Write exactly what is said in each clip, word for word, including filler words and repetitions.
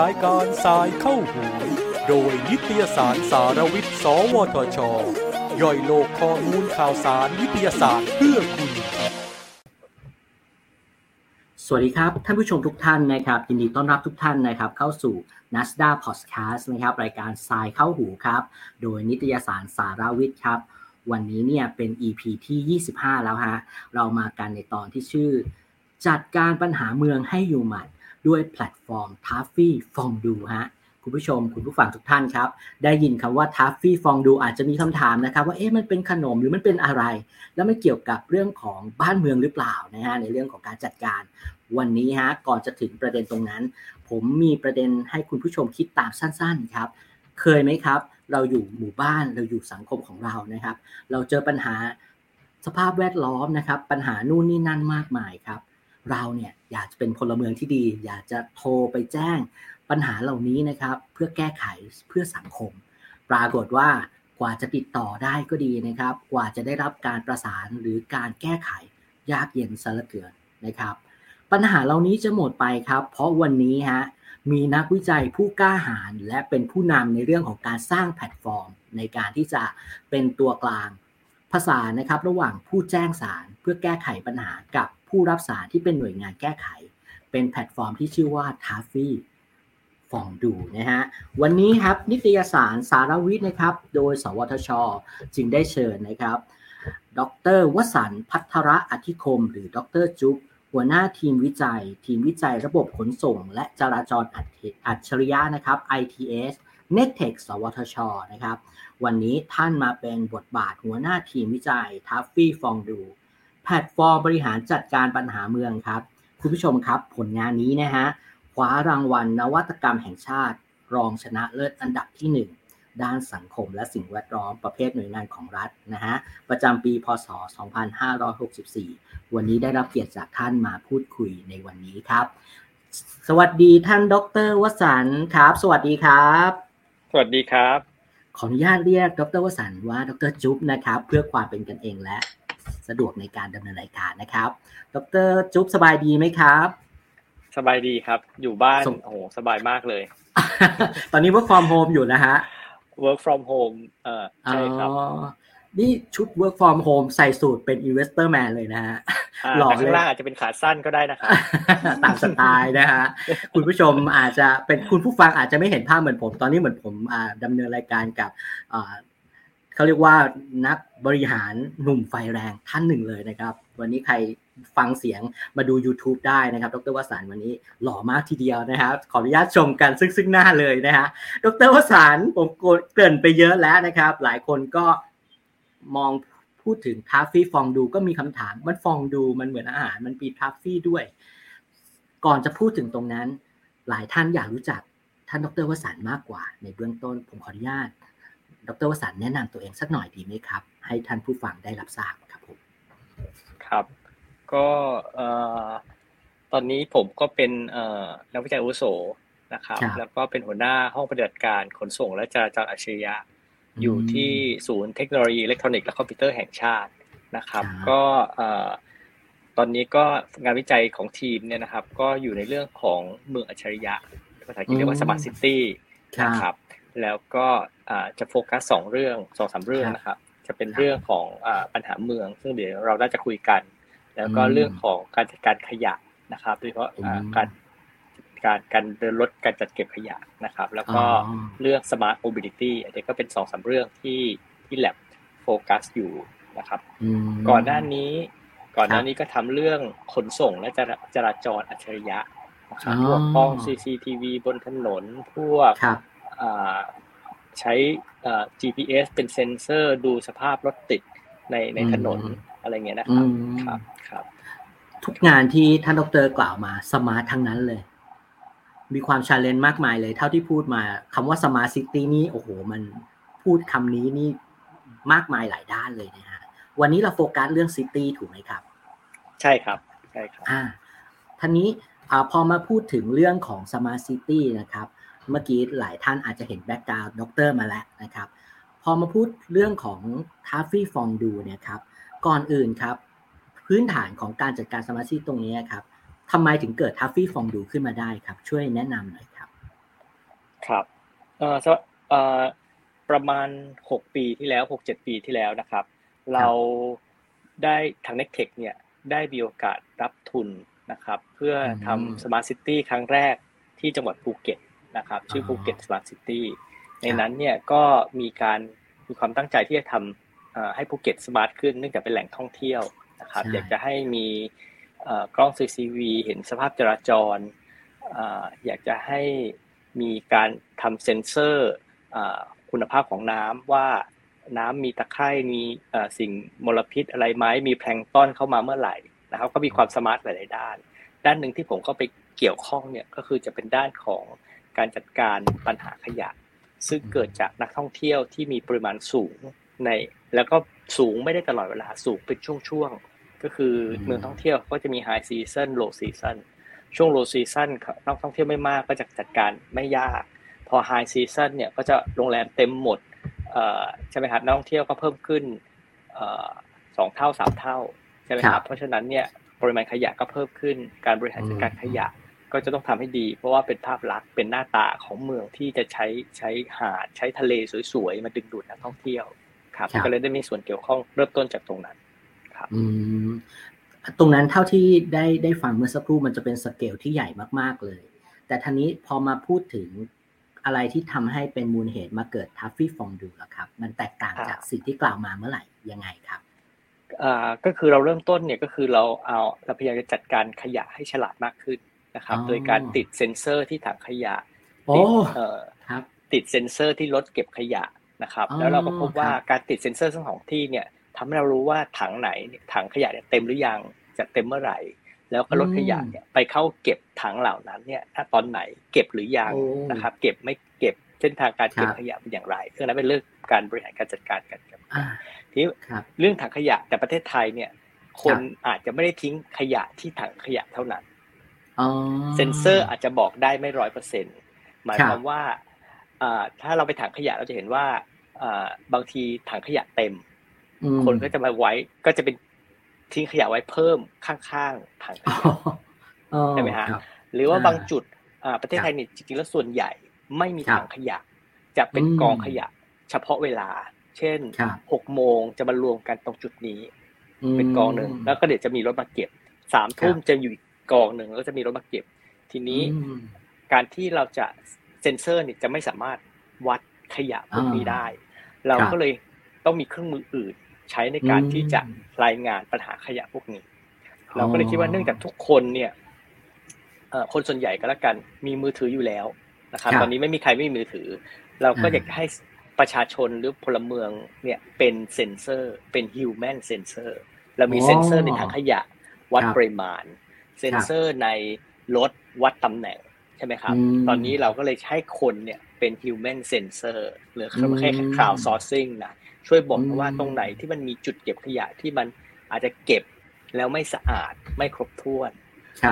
รายการสายเข้าหูโดยนิตยสารสารวิทย์สวทช.ย่อยโลกข้อมูลข่าวสารวิทยาศาสตร์เพื่อคุณสวัสดีครับท่านผู้ชมทุกท่านนะครับยินดีต้อนรับทุกท่านนะครับเข้าสู่ Nasdaq Podcast นะครับรายการสายเข้าหูครับโดยนิตยสารสารวิทย์ครับวันนี้เนี่ยเป็น อี พี ที่ยี่สิบห้าแล้วฮะเรามากันในตอนที่ชื่อจัดการปัญหาเมืองให้อยู่หมัดด้วยแพลตฟอร์ม Traffy Fondue ฮะคุณผู้ชมคุณผู้ฟังทุกท่านครับได้ยินคำว่า Traffy Fondue อาจจะมีคำถามนะครับว่าเอ๊ะมันเป็นขนมหรือมันเป็นอะไรแล้วมันเกี่ยวกับเรื่องของบ้านเมืองหรือเปล่านะฮะในเรื่องของการจัดการวันนี้ฮะก่อนจะถึงประเด็นตรงนั้นผมมีประเด็นให้คุณผู้ชมคิดตามสั้นๆครับเคยไหมครับเราอยู่หมู่บ้านเราอยู่สังคมของเรานะครับเราเจอปัญหาสภาพแวดล้อมนะครับปัญหานู่นนี่นั่นมากมายครับเราเนี่ยอยากจะเป็นพลเมืองที่ดีอยากจะโทรไปแจ้งปัญหาเหล่านี้นะครับเพื่อแก้ไขเพื่อสังคมปรากฏว่ากว่าจะติดต่อได้ก็ดีนะครับกว่าจะได้รับการประสานหรือการแก้ไขยากเย็นซะเหลือเกินนะครับปัญหาเหล่านี้จะหมดไปครับเพราะวันนี้ฮะมีนักวิจัยผู้กล้าหาญและเป็นผู้นำในเรื่องของการสร้างแพลตฟอร์มในการที่จะเป็นตัวกลางประสานนะครับระหว่างผู้แจ้งสารเพื่อแก้ไขปัญหากับผู้รับสารที่เป็นหน่วยงานแก้ไขเป็นแพลตฟอร์มที่ชื่อว่า Traffy Fondue นะฮะวันนี้ครับนิตยสารสารวิทย์นะครับโดยสวทช.จึงได้เชิญนะครับดร.วสันต์ภัทรอธิคมหรือดร.จุ๊บหัวหน้าทีมวิจัยทีมวิจัยระบบขนส่งและจราจรอัจฉริยะนะครับ ไอ ที เอส Nettech สวทช.นะครับวันนี้ท่านมาเป็นบทบาทหัวหน้าทีมวิจัย Traffy Fondue แพลตฟอร์มบริหารจัดการปัญหาเมืองครับคุณผู้ชมครับผลงานนี้นะฮะคว้ารางวัลนวัตกรรมแห่งชาติรองชนะเลิศอันดับที่หนึ่งด้านสังคมและสิ่งแวดล้อมประเภทหน่วยงานของรัฐนะฮะประจำปีพ.ศ. สองพันห้าร้อยหกสิบสี่วันนี้ได้รับเกียรติจากท่านมาพูดคุยในวันนี้ครับสวัสดีท่านดร.วสันต์ครับสวัสดีครับสวัสดีครับขออนุญาตเรียกดร.วสันต์ว่าดร.จุ๊บนะครับเพื่อความเป็นกันเองและสะดวกในการดำเนินรายการนะครับดร.จุ๊บสบายดีไหมครับสบายดีครับอยู่บ้านโอ้โหสบายมากเลย ตอนนี้ work from home อยู่นะฮะ work from home เอ่อใช่ครับนี่ชุด work from home ใส่สูทเป็น investor man เลยนะฮะหล่อเลยล่าอาจจะเป็นขาสั้นก็ได้นะครับ ตามสไตล์นะฮะ คุณผู้ชมอาจจะเป็นคุณผู้ฟังอาจจะไม่เห็นภาพเหมือนผมตอนนี้เหมือนผมอ่าดำเนินรายการกับอ่าเขาเรียกว่านักบริหารหนุ่มไฟแรงท่านหนึ่งเลยนะครับวันนี้ใครฟังเสียงมาดู YouTube ได้นะครับดร.วสันต์วันนี้หล่อมากทีเดียวนะครับขออนุญาตชมกันซึ่งๆหน้าเลยนะฮะดร.วสันต์ผมเกริ่นไปเยอะแล้วนะครับหลายคนก็มองพูดถึงTraffy Fondueก็มีคำถามมันFondueมันเหมือนอาหารมันมีTraffyด้วยก่อนจะพูดถึงตรงนั้นหลายท่านอยากรู้จักท่านดร.วสันต์มากกว่าในเบื้องต้นผมขออนุญาตดร.วสันต์แนะนำตัวเองสักหน่อยดีไหมครับให้ท่านผู้ฟังได้รับทราบครับผมครับก็ตอนนี้ผมก็เป็นนักวิจัยอาวุโสนะครับแล้วก็เป็นหัวหน้าห้องปฏิบัติการขนส่งและจราจรอัจฉริยะอยู่ที่ศูนย์เทคโนโลยีอิเล็กทรอนิกส์และคอมพิวเตอร์แห่งชาตินะครับก็ตอนนี้ก็งานวิจัยของทีมเนี่ยนะครับก็อยู่ในเรื่องของเมืองอัจฉริยะภาษาอังกฤษเรียกว่า Smart City นะครับแล้วก็จะโฟกัสสองเรื่องสองสามเรื่องนะครับจะเป็นเรื่องของปัญหาเมืองซึ่งเดี๋ยวเราน่าจะคุยกันแล้วก็เรื่องของการจัดการขยะนะครับโดยเฉพาะการการการเดินรถการจัดเก็บขยะนะครับแล้วก็เรื่อง Smart Mobility อันนี้ก็เป็น สองสาม เรื่องที่ที่ lab โฟกัสอยู่นะครับก่อนหน้านี้ก่อนหน้านี้ก็ทำเรื่องขนส่งและจราจรอัจฉริยะนะครับพวกกล้อง ซี ซี ที วี บนถนนพวกใช้ จี พี เอส เป็นเซ็นเซอร์ดูสภาพรถติดในในถนนอะไรเงี้ยนะครับครับครับทุกงานที่ท่านดร.กล่าวมาสมาร์ททั้งนั้นเลยมีความ challenge มากมายเลยเท่าที่พูดมาคำว่า Smart City นี่โอ้โหมันพูดคำนี้นี่มากมายหลายด้านเลยนะฮะวันนี้เราโฟกัสเรื่อง City ถูกไหมครับใช่ครับใช่ครับอ่าท่านี้อ่าพอมาพูดถึงเรื่องของ Smart City นะครับเมื่อกี้หลายท่านอาจจะเห็น background ดร.มาแล้วนะครับพอมาพูดเรื่องของ Traffy Fondue เนี่ยครับก่อนอื่นครับ พื้นฐานของการจัดการสมาร์ทซิตี้ตรงนี้ครับทำไมถึงเกิด Traffy Fondue ขึ้นมาได้ครับช่วยแนะนำหน่อยครับครับเอ่อเอ่อประมาณหกปีที่แล้ว หกถึงเจ็ด ปีที่แล้วนะครับเราได้ทาง Nectech เนี่ยได้มีโอกาสรับทุนนะครับเพื่อทำ Smart City ครั้งแรกที่จังหวัดภูเก็ตนะครับชื่อภูเก็ต Smart City ในนั้นเนี่ยก็มีการมีความตั้งใจที่จะทำเอ่อให้ภูเก็ตสมาร์ทขึ้นเนื่องจากเป็นแหล่งท่องเที่ยวนะครับอยากจะให้มีเอ่อกล้อง ซี ซี ที วี เห็นสภาพจราจรเอ่ออยากจะให้มีการทำเซ็นเซอร์เอ่อคุณภาพของน้ำว่าน้ำมีตะไคร่มีเอ่อสิ่งมลพิษอะไรมั้ยมีแพลงก์ตอนเข้ามาเมื่อไหร่นะครับก็มีความสมาร์ทหลายๆด้านด้านนึงที่ผมก็ไปเกี่ยวข้องเนี่ยก็คือจะเป็นด้านของการจัดการปัญหาขยะซึ่งเกิดจากนักท่องเที่ยวที่มีปริมาณสูงในแล้วก็สูงไม่ได้ตลอดเวลาสูงเป็นช่วงๆก็คือเมืองท่องเที่ยวก็จะมีไฮซีซั่นโลซีซั่นช่วงโลซีซั่นนักท่องเที่ยวไม่มากก็จะจัดการไม่ยากพอไฮซีซั่นเนี่ยก็จะโรงแรมเต็มหมดเอ่อใช่มั้ยครับนักท่องเที่ยวก็เพิ่มขึ้นเอ่อสองเท่าสามเท่าใช่มั้ยครับเพราะฉะนั้นเนี่ยปริมาณขยะก็เพิ่มขึ้นการบริหารจัดการขยะก็จะต้องทำให้ดีเพราะว่าเป็นภาพลักษณ์เป็นหน้าตาของเมืองที่จะใช้ใช้หาดใช้ทะเลสวยๆมาดึงดูดนักท่องเที่ยวครับก็เลยได้มีส่วนเกี่ยวข้องเริ่มต้นจากตรงนั้นครับอืมตรงนั้นเท่าที่ได้ได้ฟังเมื่อสักครู่มันจะเป็นสเกลที่ใหญ่มากๆเลยแต่ทีนี้พอมาพูดถึงอะไรที่ทำให้เป็นมูลเหตุมาเกิด Traffy Fondue ล่ะครับมันแตกต่างจากสิ่งที่กล่าวมาเมื่อไหร่ยังไงครับอ่าก็คือเราเริ่มต้นเนี่ยก็คือเราเอาเราพยายามจะจัดการขยะให้ฉลาดมากขึ้นนะครับโดยการติดเซ็นเซอร์ที่ถังขยะติดเอ่อครับติดเซ็นเซอร์ที่รถเก็บขยะนะครับแล้วเราก็พบว่าการติดเซ็นเซอร์ทั้งสองที่เนี่ยทำให้เรารู้ว่าถังไหนถังขยะเนี่ยเต็มหรือยังจะเต็มเมื่อไหร่แล้วก็รถขยะเนี่ยไปเข้าเก็บถังเหล่านั้นเนี่ยณตอนไหนเก็บหรือยังนะครับเก็บไม่เก็บเส้นทางการเก็บขยะเป็นอย่างไรเรื่องนั้นเป็นเรื่องการบริหารการจัดการกันครับที่เรื่องถังขยะแต่ประเทศไทยเนี่ยคนอาจจะไม่ได้ทิ้งขยะที่ถังขยะเท่านั้นเซ็นเซอร์อาจจะบอกได้ไม่ หนึ่งร้อยเปอร์เซ็นต์ หมายความว่าเอ่อถ้าเราไปถังขยะเราจะเห็นว่าเอ่อบางทีถังขยะเต็มคนก็จะมาไว้ก็จะเป็นทิ้งขยะไว้เพิ่มข้างๆถังขยะอ๋อใช่มั้ยฮะหรือว่าบางจุดอ่าประเทศไทยนี่จริงๆแล้วส่วนใหญ่ไม่มีถังขยะจะเป็นกองขยะเฉพาะเวลาเช่น หกโมง นจะมารวมกันตรงจุดนี้เป็นกองนึงแล้วก็เดี๋ยวจะมีรถมาเก็บ สามทุ่ม นจะอยู่กองหนึ่งแล้วจะมีรถมาเก็บทีนี้การที่เราจะเซ็นเซอร์เนี่ยจะไม่สามารถวัดขยะพวกนี้ได้เราก็เลยต้องมีเครื่องมืออื่นใช้ในการที่จะรายงานปัญหาขยะพวกนี้เราก็เลยคิดว่าเนื่องจากทุกคนเนี่ยเอ่อคนส่วนใหญ่ก็แล้วกันมีมือถืออยู่แล้วนะครับตอนนี้ไม่มีใครไม่มีมือถือเราก็อยากให้ประชาชนหรือพลเมืองเนี่ยเป็นเซ็นเซอร์เป็นฮิวแมนเซ็นเซอร์เรามีเซ็นเซอร์ในถังขยะวัดปริมาณเซ็นเซอร์ในรถวัดตำแหน่งใช่ไหมครับตอนนี้เราก็เลยใช้คนเนี่ยเป็น human sensor หรือแค่ crowd sourcing นะช่วยบอกว่าตรงไหนที่มันมีจุดเก็บขยะที่มันอาจจะเก็บแล้วไม่สะอาดไม่ครบถ้วน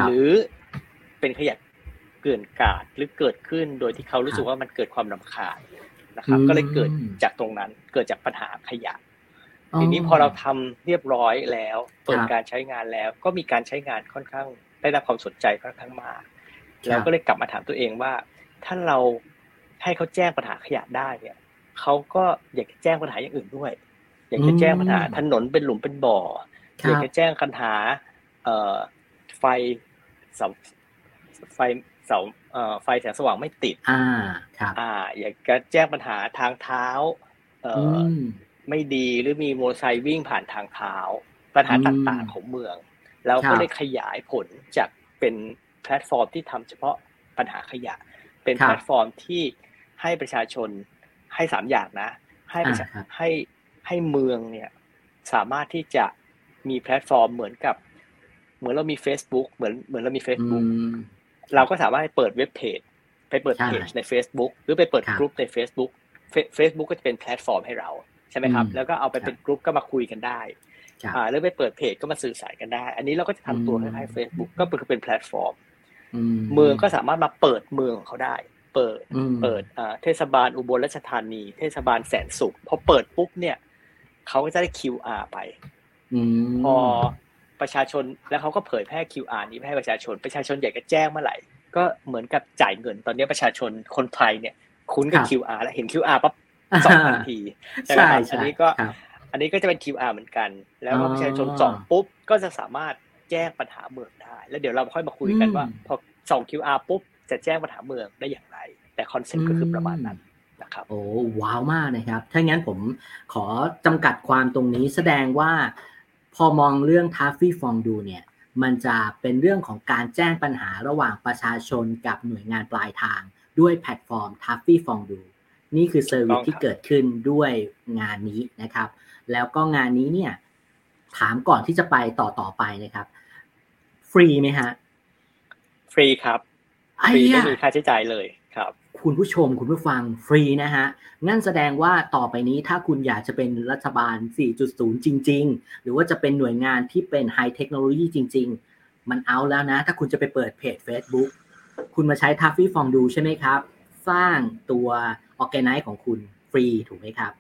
หรือเป็นขยะเกลื่อนกลาดหรือเกิดขึ้นโดยที่เขารู้สึกว่ามันเกิดความรำคาญนะครับก็เลยเกิดจากตรงนั้นเกิดจากปัญหาขยะทีนี้พอเราทำเรียบร้อยแล้วเปิดการใช้งานแล้วก็มีการใช้งานค่อนข้างได้รับความสนใจค่อนข้างมากเราก็เลยกลับมาถามตัวเองว่าถ้าเราให้เขาแจ้งปัญหาขยะได้เนี่ยเขาก็อยากจะแจ้งปัญหาอย่างอื่นด้วยอยากจะแจ้งปัญหาถนนเป็นหลุมเป็นบ่ออยากจะแจ้งปัญหาไฟเสาไฟเสาไฟแสงสว่างไม่ติดอยากจะแจ้งปัญหาทางเท้าไม่ดีหรือมีมอเตอร์ไซค์วิ่งผ่านทางเท้าปัญหาต่างๆของเมืองแล้วก็เลยขยายผลจากเป็นแพลตฟอร์มที่ทำเฉพาะปัญหาขยะเป็นแพลตฟอร์มที่ให้ประชาชนให้สามอย่างนะให้ให้ให้เมืองเนี่ยสามารถที่จะมีแพลตฟอร์มเหมือนกับเหมือนเรามี Facebook เหมือนเหมือนเรามี Facebook เราก็สามารถเปิดเว็บเพจไปเปิดเพจใน Facebook หรือไปเปิดกลุ่มใน Facebook Facebook ก็จะเป็นแพลตฟอร์มให้เราใช่ไหมครับแล้วก็เอาไปเป็นกลุ่มก็มาคุยกันได้อ่าแล้วไปเปิดเพจก็มาสื่อสารกันได้อันนี้เราก็จะทำตัวคล้ายๆ Facebook ก็คือเป็นแพลตฟอร์มเมืองก็สามารถมาเปิดเมืองของเขาได้เปิดเปิดอ่าเทศบาลอุบลราชธานีเทศบาลแสนสุขพอเปิดปุ๊บเนี่ยเขาก็จะได้ คิว อาร์ ไปพอ ประชาชนแล้วเขาก็เผยแพร่ คิว อาร์ นี้ให้ประชาชนประชาชนใหญ่ก็แจ้งเมื่อไหร่ก็เหมือนกับจ่ายเงินตอนนี้ประชาชนคนไทยเนี่ยคุ้นกับ คิว อาร์ แล้วเห็น คิว อาร์ ปั๊บส่องทันทีใช่ไหมครับอันนี้ก็อันนี้ก็จะเป็น คิว อาร์ เหมือนกันแล้วประชาชนส่องปุ๊บก็จะสามารถแจ้งปัญหาเมืองได้แล้วเดี๋ยวเราค่อยมาคุยกันว่าพอส่อง คิว อาร์ ปุ๊บจะแจ้งปัญหาเมืองได้อย่างไรแต่คอนเซ็ปต์ก็คือประมาณนั้นนะครับโอ้ว้าวมากนะครับถ้างั้นผมขอจำกัดความตรงนี้แสดงว่าพอมองเรื่อง Traffy Fondue เนี่ยมันจะเป็นเรื่องของการแจ้งปัญหาระหว่างประชาชนกับหน่วยงานปลายทางด้วยแพลตฟอร์ม Traffy Fondue นี่คือเซอร์วิสที่เกิดขึ้นด้วยงานนี้นะครับแล้วก็งานนี้เนี่ยถามก่อนที่จะไปต่อต่อไปนะครับฟรีไหมฮะฟรีครับฟรีไม่มีค่าใช้จ่ายเลยครับคุณผู้ชมคุณผู้ฟังฟรีนะฮะนั่นแสดงว่าต่อไปนี้ถ้าคุณอยากจะเป็นรัฐบาล สี่จุดศูนย์ จริงๆหรือว่าจะเป็นหน่วยงานที่เป็นไฮเทคโนโลยีจริงๆมันเอาแล้วนะถ้าคุณจะไปเปิดเพจ Facebook คุณมาใช้ Traffy Fondue ใช่ไหมครับสร้างตัว Organize ของคุณฟรีถูกไหมครับ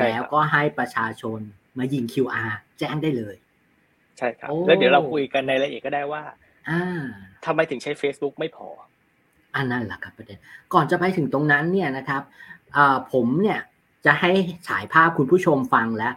แล้วก็ให้ประชาชนมายิง คิว อาร์ แจ้งได้เลยใช่ครับแล้วเดี๋ยวเราคุยกันในรายละเอียดก็ได้ว่าทำไมถึงใช้ Facebook ไม่พออันนั้นแหละครับประเด็นก่อนจะไปถึงตรงนั้นเนี่ยนะครับผมเนี่ยจะให้ฉายภาพคุณผู้ชมฟังแล้ว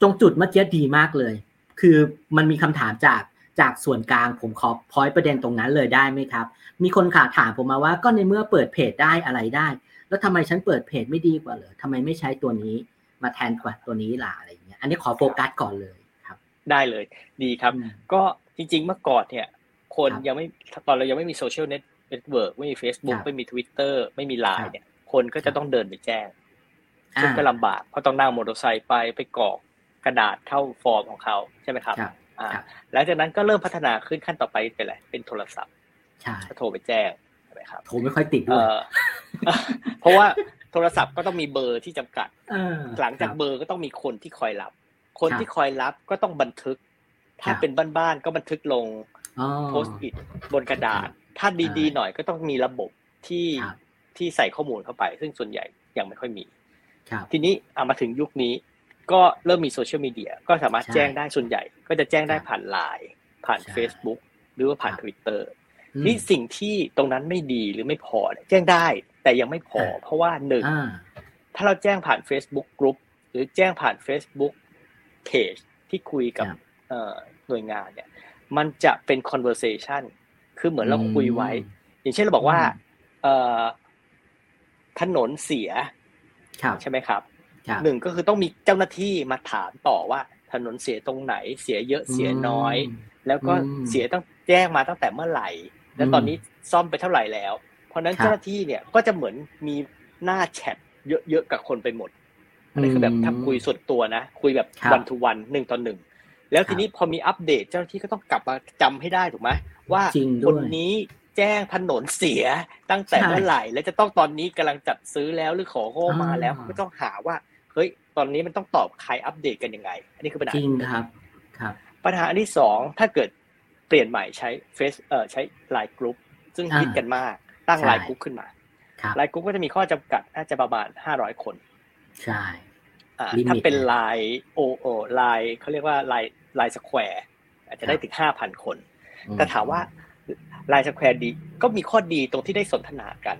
ตรงจุดเมื่อกี้ดีมากเลยคือมันมีคำถามจากจากส่วนกลางผมขอพอยต์ประเด็นตรงนั้นเลยได้ไหมครับมีคนขาถามผมมาว่าก็ในเมื่อเปิดเพจได้อะไรได้แล้วทำไมฉันเปิดเพจไม่ดีกว่าเหรอทำไมไม่ใช้ตัวนี้มาแทนกว่าตัวนี้ล่ะอะไรอย่างเงี้ยอันนี้ขอโฟกัสก่อนเลยครับได้เลยดีครับก็จริงๆเมื่อก่อนเนี่ยคนยังไม่ตอนเรายังไม่มีโซเชียลเน็ตเน็ตเวิร์กไม่มี Facebook ไม่มี Twitter ไม่มี ไลน์ เนี่ยคนก็จะต้องเดินไปแจ้งซึ่งก็ลำบากเพราะต้องนั่งมอเตอร์ไซค์ไปไปกรอกกระดาษเข้าฟอร์มของเขาใช่ไหมครับอ่าหลังจากนั้นก็เริ่มพัฒนาขึ้นขั้นต่อไปเป็นอะไรเป็นโทรศัพท์ใช่โทรไปแจ้งใช่มั้ยครับโทรไม่ค่อยติดด้วยเพราะว่าโทรศัพท์ก็ต้องมีเบอร์ที่จำกัดหลังจากเบอร์ก็ต้องมีคนที่คอยรับคนที่คอยรับก็ต้องบันทึกถ้าเป็นบ้านๆก็บันทึกลงโพสต์อิทบนกระดาษถ้าดีๆหน่อยก็ต้องมีระบบที่ที่ใส่ข้อมูลเข้าไปซึ่งส่วนใหญ่ยังไม่ค่อยมีทีนี้เอามาถึงยุคนี้ก็เริ่มมีโซเชียลมีเดียก็สามารถแจ้งได้ส่วนใหญ่ก็จะแจ้งได้ผ่าน ไลน์ ผ่าน Facebook หรือว่าผ่าน Twitter นี่สิ่งที่ตรงนั้นไม่ดีหรือไม่พอแจ้งได้แต่ยังไม่พอเพราะว่าหนึ่งถ้าเราแจ้งผ่าน Facebook Group หรือแจ้งผ่าน Facebook Page ที่คุยกับหน่วยงานเนี่ยมันจะเป็น conversation คือเหมือนเราคุยไว้อย่างเช่นเราบอกว่าถนนเสียใช่ไหมครับหนึ่งก็คือต้องมีเจ้าหน้าที่มาถามต่อว่าถนนเสียตรงไหนเสียเยอะเสียน้อยแล้วก็เสียต้องแจ้งมาตั้งแต่เมื่อไหร่แล้วตอนนี้ซ่อมไปเท่าไหร่แล้วเพราะนั้นเจ้าหน้าที่เนี่ยก็จะเหมือนมีหน้าแชทเยอะๆกับคนไปหมดอันนี้คือแบบถ้าคุยส่วนตัวนะคุยแบบ one to one หนึ่งต่อหนึ่งแล้วทีนี้พอมีอัปเดตเจ้าหน้าที่ก็ต้องกลับมาจำให้ได้ถูกไหมว่าคนนี้แจ้งถนนเสียตั้งแต่เมื่อไหร่และจะต้องตอนนี้กำลังจัดซื้อแล้วหรือของเข้ามาแล้วก็ต้องหาว่าเฮ้ยตอนนี้มันต้องตอบใครอัปเดตกันยังไงอันนี้คือปัญหาจริงครับครับปัญหาอันที่สองถ้าเกิดเปลี่ยนใหม่ใช้เฟซเอ่อใช้ไลน์กลุ่มซึ่งฮิตกันมากตั้งไลน์กลุ่มขึ้นมาไลน์กลุ่มก็จะมีข้อจำกัดน่าจะประมาณห้าร้อยคนใช่ถ้าเป็นไลน์โอโอไลน์เขาเรียกว่าไลน์ไลน์สแควร์อาจจะได้ถึง ห้าพัน คนแต่ถามว่าไลน์สแควร์ดีก็มีข้อดีตรงที่ได้สนทนากัน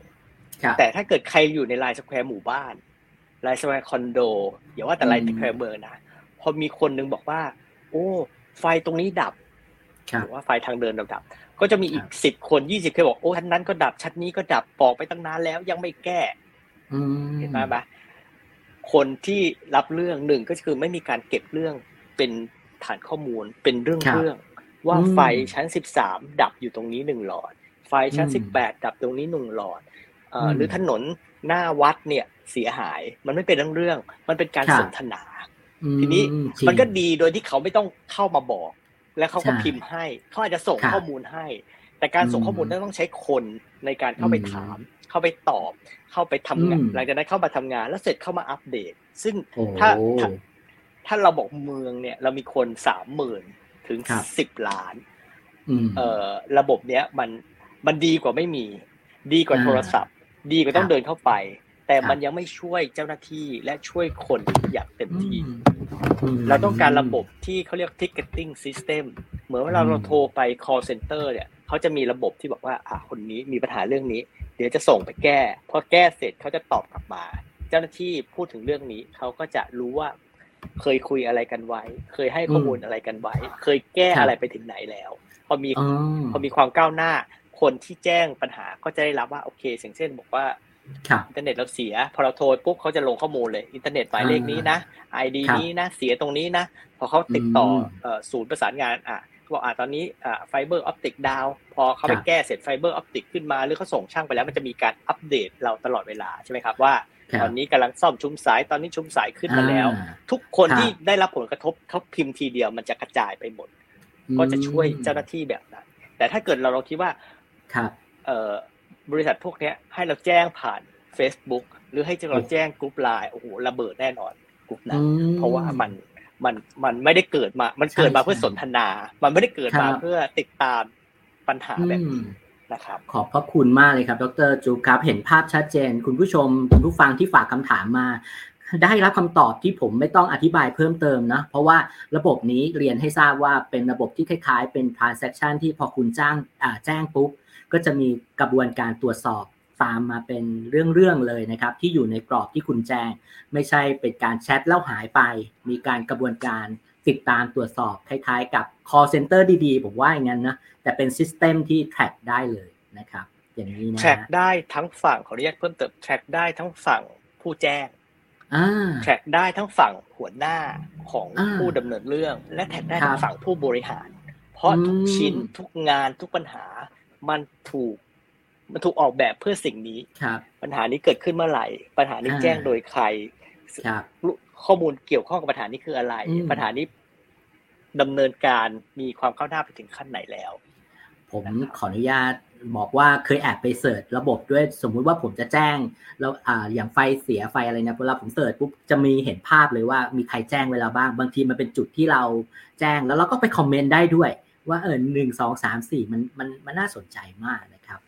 แต่ถ้าเกิดใครอยู่ในไลน์สแควร์หมู่บ้านไลน์สแควร์คอนโดอย่าว่าแต่ไลน์สแควร์เมืองนะพอมีคนนึงบอกว่าโอ้ไฟตรงนี้ดับหรือว่าไฟทางเดินดับก็จะมีอีกสิบคนยี่สิบคนบอกโอ้ชั้นนั้นก็ดับชั้นนี้ก็ดับบอกไปตั้งนานแล้วยังไม่แก้เห็นมั้ยปะคนที่รับเรื่องหนึ่งก็คือไม่มีการเก็บเรื่องเป็นฐานข้อมูลเป็นเรื่องเรื่องว่าไฟชั้นสิบสามดับอยู่ตรงนี้หนึ่งหลอดไฟชั้นสิบแปดดับตรงนี้หนึ่งหลอดเอ่อหรือถนนหน้าวัดเนี่ยเสียหายมันไม่เป็นเรื่องเรื่องมันเป็นการสนทนาทีนี้มันก็ดีโดยที่เขาไม่ต้องเข้ามาบอกแล้วเขาก็พิมพ์ให้เขาอาจจะส่งข้อมูลให้แต่การส่งข้อมูลนั้นต้องใช้คนในการเข้าไปถามเข้าไปตอบเข้าไปทำงานหลังจากนั้นเข้ามาทำงานแล้วเสร็จเข้ามาอัปเดตซึ่งถ้าถ้าเราบอกเมืองเนี่ยเรามีคน สามหมื่น ถึงสิบล้านเอ่อระบบเนี้ยมันมันดีกว่าไม่มีดีกว่าโทรศัพท์ดีกว่าต้องเดินเข้าไปแต่มันยังไม่ช่วยเจ้าหน้าที่และช่วยคนอย่างเต็มที่ เราต้องการระบบที่เขาเรียก Ticketing system เหมือนเวลาเราโทรไป Call center เนี่ยเขาจะมีระบบที่บอกว่าอ่ะคนนี้มีปัญหาเรื่องนี้เดี๋ยวจะส่งไปแก้พอแก้เสร็จเขาจะตอบกลับมาเจ้าหน้าที่พูดถึงเรื่องนี้เขาก็จะรู้ว่าเคยคุยอะไรกันไว้เคยให้ข้อมูลอะไรกันไว้เคยแก้อะไรไปถึงไหนแล้วพอมีพอมีความก้าวหน้าคนที่แจ้งปัญหาก็จะได้รับว่าโอเคอย่างเช่นบอกว่าอินเทอร์เน็ตเราเสียพอเราโทรปุ๊บเขาจะลงข้อมูลเลยอินเทอร์เน็ตหมายเลขนี้นะ ไอ ดี นี้นะเสียตรงนี้นะพอเขาติดต่อศูนย์ประสานงานอ่ะบอกอ่ะตอนนี้อ่ะไฟเบอร์ออปติกดาวพอเขาไปแก้เสร็จไฟเบอร์ออปติกขึ้นมาหรือเขาส่งช่างไปแล้วมันจะมีการอัปเดตเราตลอดเวลาใช่ไหมครับว่าตอนนี้กำลังซ่อมชุมสายตอนนี้ชุมสายขึ้นมาแล้วทุกคนที่ได้รับผลกระทบเขาพิมพ์ทีเดียวมันจะกระจายไปหมดก็จะช่วยเจ้าหน้าที่แบบนั้นแต่ถ้าเกิดเราเราคิดว่าบริษัทพวกนี้ให้เราแจ้งผ่าน Facebook หรือให้เราแจ้งกลุ่ม ไลน์ โอ้โหระเบิดแน่นอนกลุ่มนั้นเพราะว่ามันมันมันไม่ได้เกิดมามันเกิดมาเพื่อสนทนามันไม่ได้เกิดมาเพื่อติดตามปัญหาแบบนี้นะครับขอบพระคุณมากเลยครับดร.จุ๊บครับเห็นภาพชัดเจนคุณผู้ชมคุณผู้ฟังที่ฝากคำถามมาได้รับคำตอบที่ผมไม่ต้องอธิบายเพิ่มเติมนะเพราะว่าระบบนี้เรียนให้ทราบว่าเป็นระบบที่คล้ายๆเป็น transaction ที่พอคุณจ้างอ่าแจ้งปุ๊บก็จะมีกระบวนการตรวจสอบตามมาเป็นเรื่องๆเลยนะครับที่อยู่ในกรอบที่คุณแจ้งไม่ใช่เป็นการแชทแล้วหายไปมีการกระบวนการติดตามตรวจสอบคล้ายๆกับ call center ดีๆผมว่าอย่างนั้นนะแต่เป็น system ที่ track ได้เลยนะครับอย่างนี้นะ track ได้ทั้งฝั่งขออนุญาตเพิ่มเติม track ได้ทั้งฝั่งผู้แจ้งแท็กได้ทั้งฝั่งหัวหน้าของผู้ดำเนินเรื่องและแท็กได้ทั้งฝั่งผู้บริหารเพราะทุกชิ้นทุกงานทุกปัญหามันถูกมันถูกออกแบบเพื่อสิ่งนี้ปัญหานี้เกิดขึ้นเมื่อไหร่ปัญหานี้แจ้งโดยใครข้อมูลเกี่ยวข้องกับปัญหานี้คืออะไรปัญหานี้ดำเนินการมีความก้าวหน้าไปถึงขั้นไหนแล้วผมขออนุญาตบอกว่าเคยแอบไปเสิร์ชระบบด้วยสมมุติว่าผมจะแจ้งแล้วอ่าอย่างไฟเสียไฟอะไรเนี่ยเวลาผมเสิร์ชปุ๊บจะมีเห็นภาพเลยว่ามีใครแจ้งเวลาบ้างบางทีมันเป็นจุดที่เราแจ้งแล้วเราก็ไปคอมเมนต์ได้ด้วยว่าเออหนึ่ง สอง สาม สี่มันมันมันน่าสนใจมากนะครับ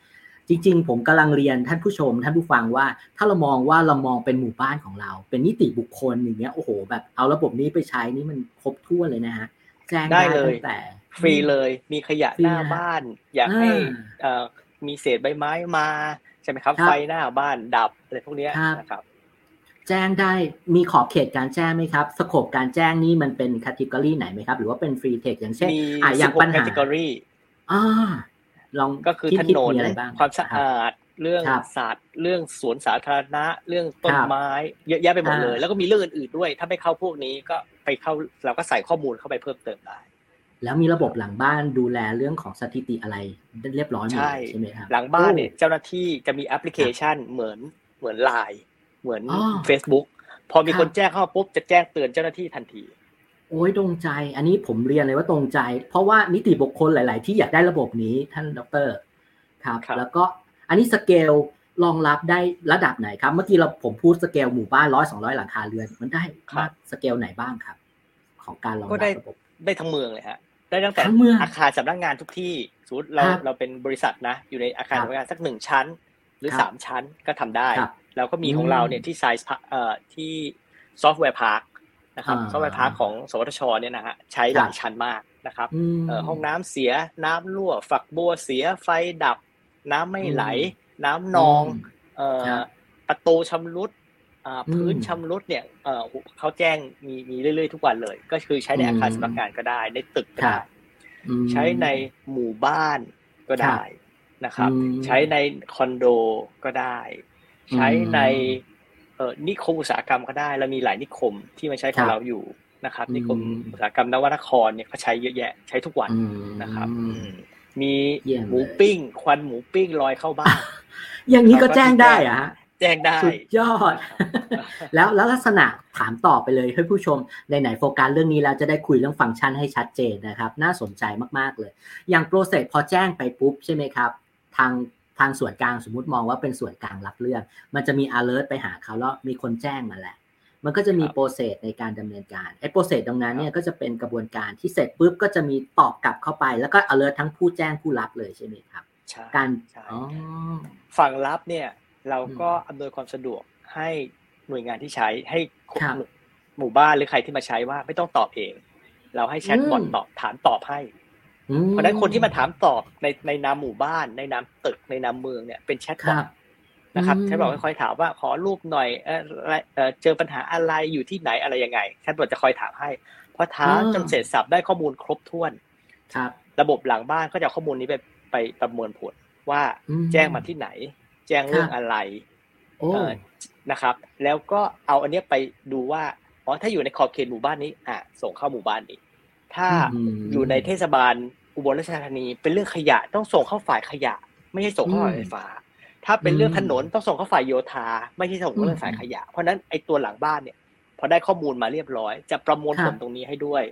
จริงๆผมกำลังเรียนท่านผู้ชมท่านผู้ฟังว่าถ้าเรามองว่าเรามองเป็นหมู่บ้านของเราเป็นนิติบุคคลอย่างเงี้ยโอ้โหแบบเอาระบบนี้ไปใช้นี่มันครบถ้วนเลยนะฮะแจ้งได้ตั้งแต่ฟรีเลยมีขยะหน้าบ้านอยากให้มีเศษใบไม้มาใช่ไหมครับไฟหน้าบ้านดับอะไรพวกนี้นะครับแจ้งได้มีขอบเขตการแจ้งไหมครับสโคปการแจ้งนี่มันเป็นแคทิกอรีไหนไหมครับหรือว่าเป็นฟรีเทคอย่างเช่นอย่างปัญหาแคทิกอรีอ่าลองก็คือถนนความสะอาดเรื่องสัตว์เรื่องสวนสาธารณะเรื่องต้นไม้เยอะแยะไปหมดเลยแล้วก็มีเรื่องอื่นๆด้วยถ้าไม่เข้าพวกนี้ก็ไปเข้าเราก็ใส่ข้อมูลเข้าไปเพิ่มเติมได้แล้วมีระบบหลังบ้านดูแลเรื่องของสถิติอะไรเรียบร้อยหมดใช่ไหมครับหลังบ้านเนี่ยเจ้าหน้าที่จะมีแอปพลิเคชันเหมือนเหมือน ไลน์ เหมือน Facebook พอมีคนแจ้งเข้าปุ๊บจะแจ้งเตือนเจ้าหน้าที่ทันทีโอ้ยตรงใจอันนี้ผมเรียนเลยว่าตรงใจเพราะว่านิติบุคคลหลายๆที่อยากได้ระบบนี้ท่านดร.ครับแล้วก็อันนี้สเกลรองรับได้ระดับไหนครับเมื่อกี้เราผมพูดสเกลหมู่บ้านหนึ่งร้อย สองร้อยหลังคาเรือนมันได้มากสเกลไหนบ้างครับของการรองรับระบบได้ทั้งเมืองเลยฮะได้ตั้งแต่อาคารสำนักงานทุกที่สมมุติเราเราเป็นบริษัทนะอยู่ในอาคารสำนักงานสักหนึ่งชั้นหรือสามชั้นก็ทำได้แล้วก็มีของเราเนี่ยที่ไซส์เอ่อที่ซอฟต์แวร์พาร์คนะครับซอฟต์แวร์พาร์คของสวทช.เนี่ยนะฮะใช้หลายชั้นมากนะครับเอ่อห้องน้ำเสียน้ำรั่วฝักบัวเสียไฟดับน้ำไม่ไหลน้ำนองเอ่อประตูชำรุดพื้นชำรุดเนี่ยเขาแจ้งมีมีเรื่อยๆทุกวันเลยก็คือใช้ในอาคารสำนักงานก็ได้ในตึกก็ได้ใช้ในหมู่บ้านก็ได้นะครับใช้ในคอนโดก็ได้ใช้ในนิคมอุตสาหกรรมก็ได้เรามีหลายนิคมที่มันใช้ของเราอยู่นะครับนิคมอุตสาหกรรมนวนครเนี่ยเขาใช้เยอะแยะใช้ทุกวันนะครับมีหมูปิ้งควันหมูปิ้งลอยเข้าบ้านอย่างนี้ก็แจ้งได้อะแจ้งได้สุดยอดแล้วแล้วลักษณะถามต่อไปเลยให้ผู้ชมในไหนโฟกัสเรื่องนี้แล้วจะได้คุยเรื่องฟังก์ชันให้ชัดเจนนะครับน่าสนใจมากๆเลยอย่างโปรเซสพอแจ้งไปปุ๊บใช่ไหมครับทางทางส่วนกลางสมมุติมองว่าเป็นส่วนกลางรับเรื่องมันจะมี alert ไปหาเขาแล้วมีคนแจ้งมาแล้วมันก็จะมีโปรเซสในการดำเนินการไอ้โปรเซสตรงนั้นเนี่ยก็จะเป็นกระบวนการที่เสร็จปุ๊บก็จะมีตอบกลับเข้าไปแล้วก็ alert ทั้งผู้แจ้งผู้รับเลยใช่ไหมครับการฝั่งรับเนี่ยเราก็อำนวยความสะดวกให้หน่วยงานที่ใช้ให้ หมู่บ้านหรือใครที่มาใช้ว่าไม่ต้องตอบเองเราให้แชทบอทตอบถามตอบให้เพราะฉะนั้นคนที่มาถามตอบในในนามหมู่บ้านในนามตึกในนามเมืองเนี่ยเป็นแชทบอทนะครับแชทบอทค่อยๆถามว่าขอรูปหน่อยเอ่อเจอปัญหาอะไรอยู่ที่ไหนอะไรยังไงแชทบอทจะคอยถามให้พอถามจนเสร็จสับได้ข้อมูลครบถ้วนครับระบบหลังบ้านก็จะเอาข้อมูลนี้ไปไปประมวลผลว่าแจ้งมาที่ไหนแจ้งเรื่องอะไรนะครับแล้วก็เอาอันนี้ไปดูว่าอ๋อถ้าอยู่ในขอบเขตหมู่บ้านนี้อ่ะส่งเข้าหมู่บ้านนี้ถ้าอยู่ในเทศบาลอุบลราชธานีเป็นเรื่องขยะต้องส่งเข้าฝ่ายขยะไม่ใช่ส่งเข้าฝ่ายไฟฟ้าถ้าเป็นเรื่องถนนต้องส่งเข้าฝ่ายโยธาไม่ใช่ส่งเข้าเรื่องฝ่ายขยะเพราะนั้นไอ้ตัวหลังบ้านเนี่ยพอได้ข้อมูลมาเรียบร้อยจะประมวลผลตรงนี้ให้ด้วย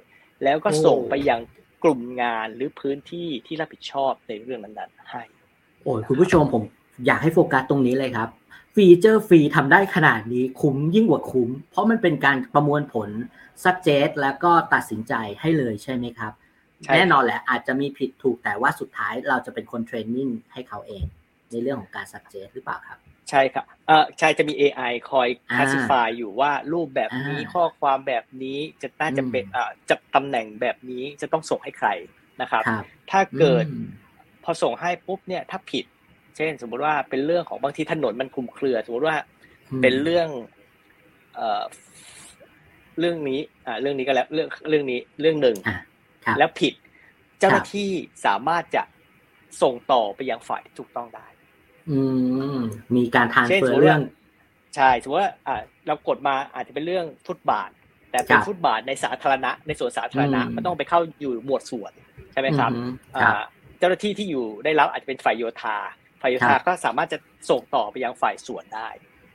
แล้วก็ส่งไปยังกลุ่มงานหรือพื้นที่ที่รับผิดชอบในเรื่องนั้นๆให้โอ้ยคุณผู้ชมผมอยากให้โฟกัสตรงนี้เลยครับฟีเจอร์ฟรีทำได้ขนาดนี้คุ้มยิ่งกว่าคุ้มเพราะมันเป็นการประมวลผล suggest แล้วก็ตัดสินใจให้เลยใช่ไหมครับแน่นอนแหละอาจจะมีผิดถูกแต่ว่าสุดท้ายเราจะเป็นคนเทรนนิ่งให้เขาเองในเรื่องของการ suggest หรือเปล่าครับใช่ครับเอ่อใช่จะมี เอ ไอ คอย classify อยู่ว่ารูปแบบนี้ข้อความแบบนี้จะน่าจะเป็นเอ่อจับตำแหน่งแบบนี้จะต้องส่งให้ใครนะครับถ้าเกิดพอส่งให้ปุ๊บเนี่ยถ้าผิดเช่นสมมุติว่าเป็นเรื่องของบางทีถนนมันคลุมเครือสมมุติว่าเป็นเรื่องเอ่อเรื่องนี้อ่าเรื่องนี้ก็แล้วเรื่องเรื่องนี้เรื่องหนึ่งแล้วผิดเจ้าหน้าที่สามารถจะส่งต่อไปยังฝ่ายที่ถูกต้องได้อืมมีการทรานสเฟอร์เรื่องใช่สมมุติว่าอ่าเรากดมาอาจจะเป็นเรื่องฟุตบาทแต่เป็นฟุตบาทในสาธารณะในสวนสาธารณะมันต้องไปเข้าอยู่หมวดส่วนใช่มั้ยครับอ่าเจ้าหน้าที่ที่อยู่ได้รับอาจจะเป็นฝ่ายโยธาฝ่ายโยธาก็สามารถจะส่งต่อไปยังฝ่ายส่วนได้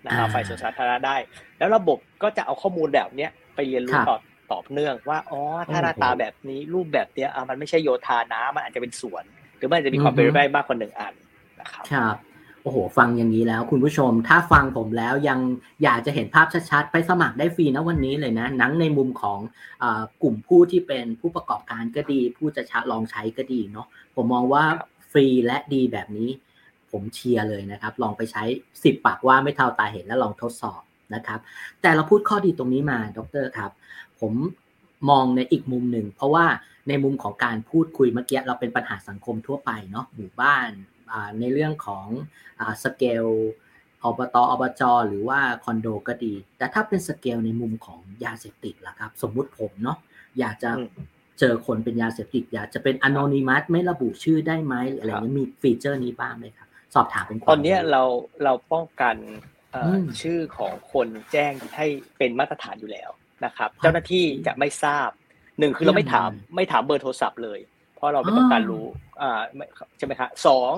นะครับฝ่ายส่วนสาธารณะได้แล้วระบบก็จะเอาข้อมูลแบบเนี้ยไปเรียนรู้ต่อต่อเนื่องว่าอ๋อถ้าหน้าตาแบบนี้รูปแบบเนี้ยอ่ะมันไม่ใช่โยธานะมันอาจจะเป็นส่วนหรือมันอาจจะมีความเป็นไปได้มากกว่าหนึ่งอันนะครับครับโอ้โหฟังอย่างนี้แล้วคุณผู้ชมถ้าฟังผมแล้วยังอยากจะเห็นภาพชัดๆไปสมัครได้ฟรีนะวันนี้เลยนะหนังในมุมของเอ่อกลุ่มผู้ที่เป็นผู้ประกอบการก็ดีผู้จะลองใช้ก็ดีเนาะผมมองว่าฟรีและดีแบบนี้ผมเชียร์เลยนะครับลองไปใช้สิบปากว่าไม่เท่าตาเห็นแล้วลองทดสอบนะครับแต่เราพูดข้อดีตรงนี้มาดร.ครับผมมองในอีกมุมหนึ่งเพราะว่าในมุมของการพูดคุยเมื่อกี้เราเป็นปัญหาสังคมทั่วไปเนาะหมู่บ้านในเรื่องของสเกลอบตอบจหรือว่าคอนโดก็ดีแต่ถ้าเป็นสเกลในมุมของยาเสพติดล่ะครับสมมุติผมเนาะอยากจะเจอคนเป็นยาเสพติดอยากจะเป็น anonymous ไม่ระบุชื่อได้ไหมหรืออะไรนี้มีฟีเจอร์นี้บ้างไหมครับสอบถามเป็นตอนนี้เราเราป้องกันชื่อของคนแจ้งให้เป็นมาตรฐานอยู่แล้วนะครับเจ้าหน้าที่จะไม่ทราบหนึ่งคือเราไม่ถามไม่ถามเบอร์โทรศัพท์เลยเพราะเราไม่ต้องการรู้ใช่ไหมครับสอง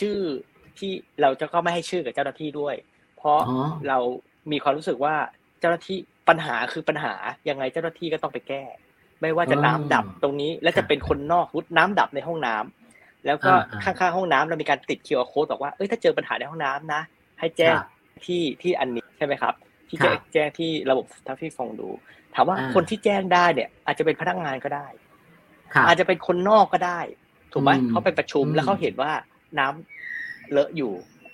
ชื่อที่เราจะก็ไม่ให้ชื่อกับเจ้าหน้าที่ด้วยเพราะเรามีความรู้สึกว่าเจ้าหน้าที่ปัญหาคือปัญหายังไงเจ้าหน้าที่ก็ต้องไปแก้ไม่ว่าจะน้ำดับตรงนี้และจะเป็นคนนอกรุดน้ำดับในห้องน้ำแล้วก็ข้างๆห้องน้ำเรามีการติด คิว อาร์ code บอกว่าเอ้ยถ้าเจอปัญหาในห้องน้ำนะให้แจ้งที่ที่อันนี้ใช่ไหมครับที่จะแจ้งที่ระบบทัฟฟี่ฟองดูถามว่าคนที่แจ้งได้เนี่ยอาจจะเป็นพนักงานก็ได้อาจจะเป็นคนนอกก็ได้ถูกไหมเขาไปประชุมแล้วเขาเห็นว่าน้ำเลอะอยู่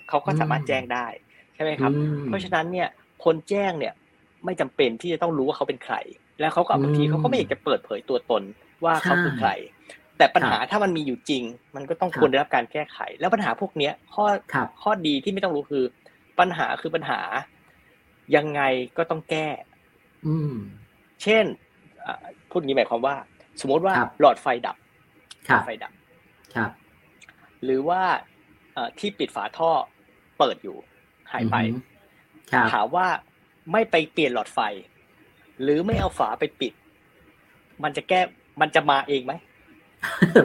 เขาก็สามารถแจ้งได้ใช่ไหมครับเพราะฉะนั้นเนี่ยคนแจ้งเนี่ยไม่จำเป็นที่จะต้องรู้ว่าเขาเป็นใครแล้วเขาก็บางทีเขาก็ไม่อยากจะเปิดเผยตัวตนว่าเขาคือใครแต่ปัญหาถ้ามันมีอยู่จริงมันก็ต้องควรได้รับการแก้ไขแล้วปัญหาพวกนี้ข้อข้อดีที่ไม่ต้องรู้คือปัญหาคือปัญหายังไงก็ต้องแก้เช่นพูดงี้หมายความว่าสมมติว่าหลอดไฟดับหลอดไฟดับหรือว่าที่ปิดฝาท่อเปิดอยู่หายไปถามว่าไม่ไปเปลี่ยนหลอดไฟหรือไม่เอาฝาไปปิดมันจะแก้มันจะมาเองไหม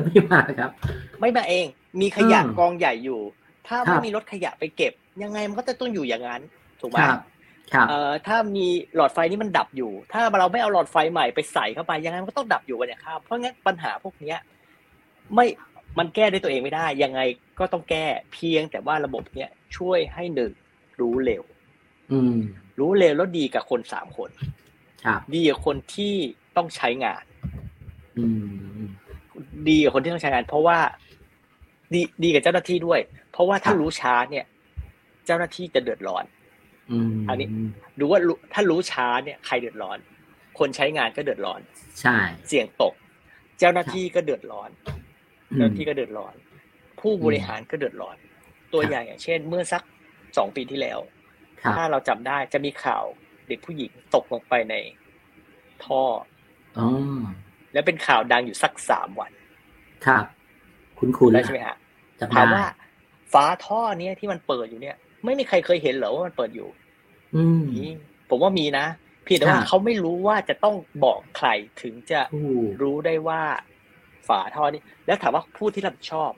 ไม่มาครับไม่มาเองมีขยะกองใหญ่อยู่ถ้าไม่มีรถขยะไปเก็บยังไงมันก็จะต้องอยู่อย่างนั้นถูกไหมถ้ามีหลอดไฟนี่มันดับอยู่ถ้าเราไม่เอาหลอดไฟใหม่ไปใส่เข้าไปยังไงมันก็ต้องดับอยู่วันนี้ครับเพราะงั้นปัญหาพวกนี้ไม่มันแก้ด้วยตัวเองไม่ได้ยังไงก็ต้องแก้เพียงแต่ว่าระบบเนี้ยช่วยให้หนึ่งรู้เร็วรู้เร็วแล้วดีกับคนสามคนดีกับคนที่ต้องใช้งานดีกับคนที่ต้องใช้งานเพราะว่าดีดีกับเจ้าหน้าที่ด้วยเพราะว่าถ้ารู้ช้าเนี่ยเจ้าหน้าที่จะเดือดร้อนอันนี้ดูว่าถ้ารู้ช้าเนี่ยใครเดือดร้อน คนใช้งานก็เดือดร้อนใช่เสี่ยงตกเจ้าหน้าที่ก็เดือดร้อนเจ้าหน้าที่ก็เดือดร้อนผู้บริหารก็เดือดร้อนตัวอย่างอย่างเช่นเมื่อสักสองปีที่แล้วถ้าเราจำได้จะมีข่าวเด็กผู้หญิงตกลงไปในท่ออ๋อแล้วเป็นข่าวดังอยู่สักสามวันครับคุ้นๆแล้วใช่มั้ยฮะถามว่าฝาท่อเนี้ยที่มันเปิดอยู่เนี่ยไม่มีใครเคยเห็นเหรอว่ามันเปิดอยู่อืมผมว่ามีนะเพียงแต่ว่าเขาไม่รู้ว่าจะต้องบอกใครถึงจะรู้ได้ว่าฝาท่อนี้แล้วถามว่าผู้ที่รับผิดชอบ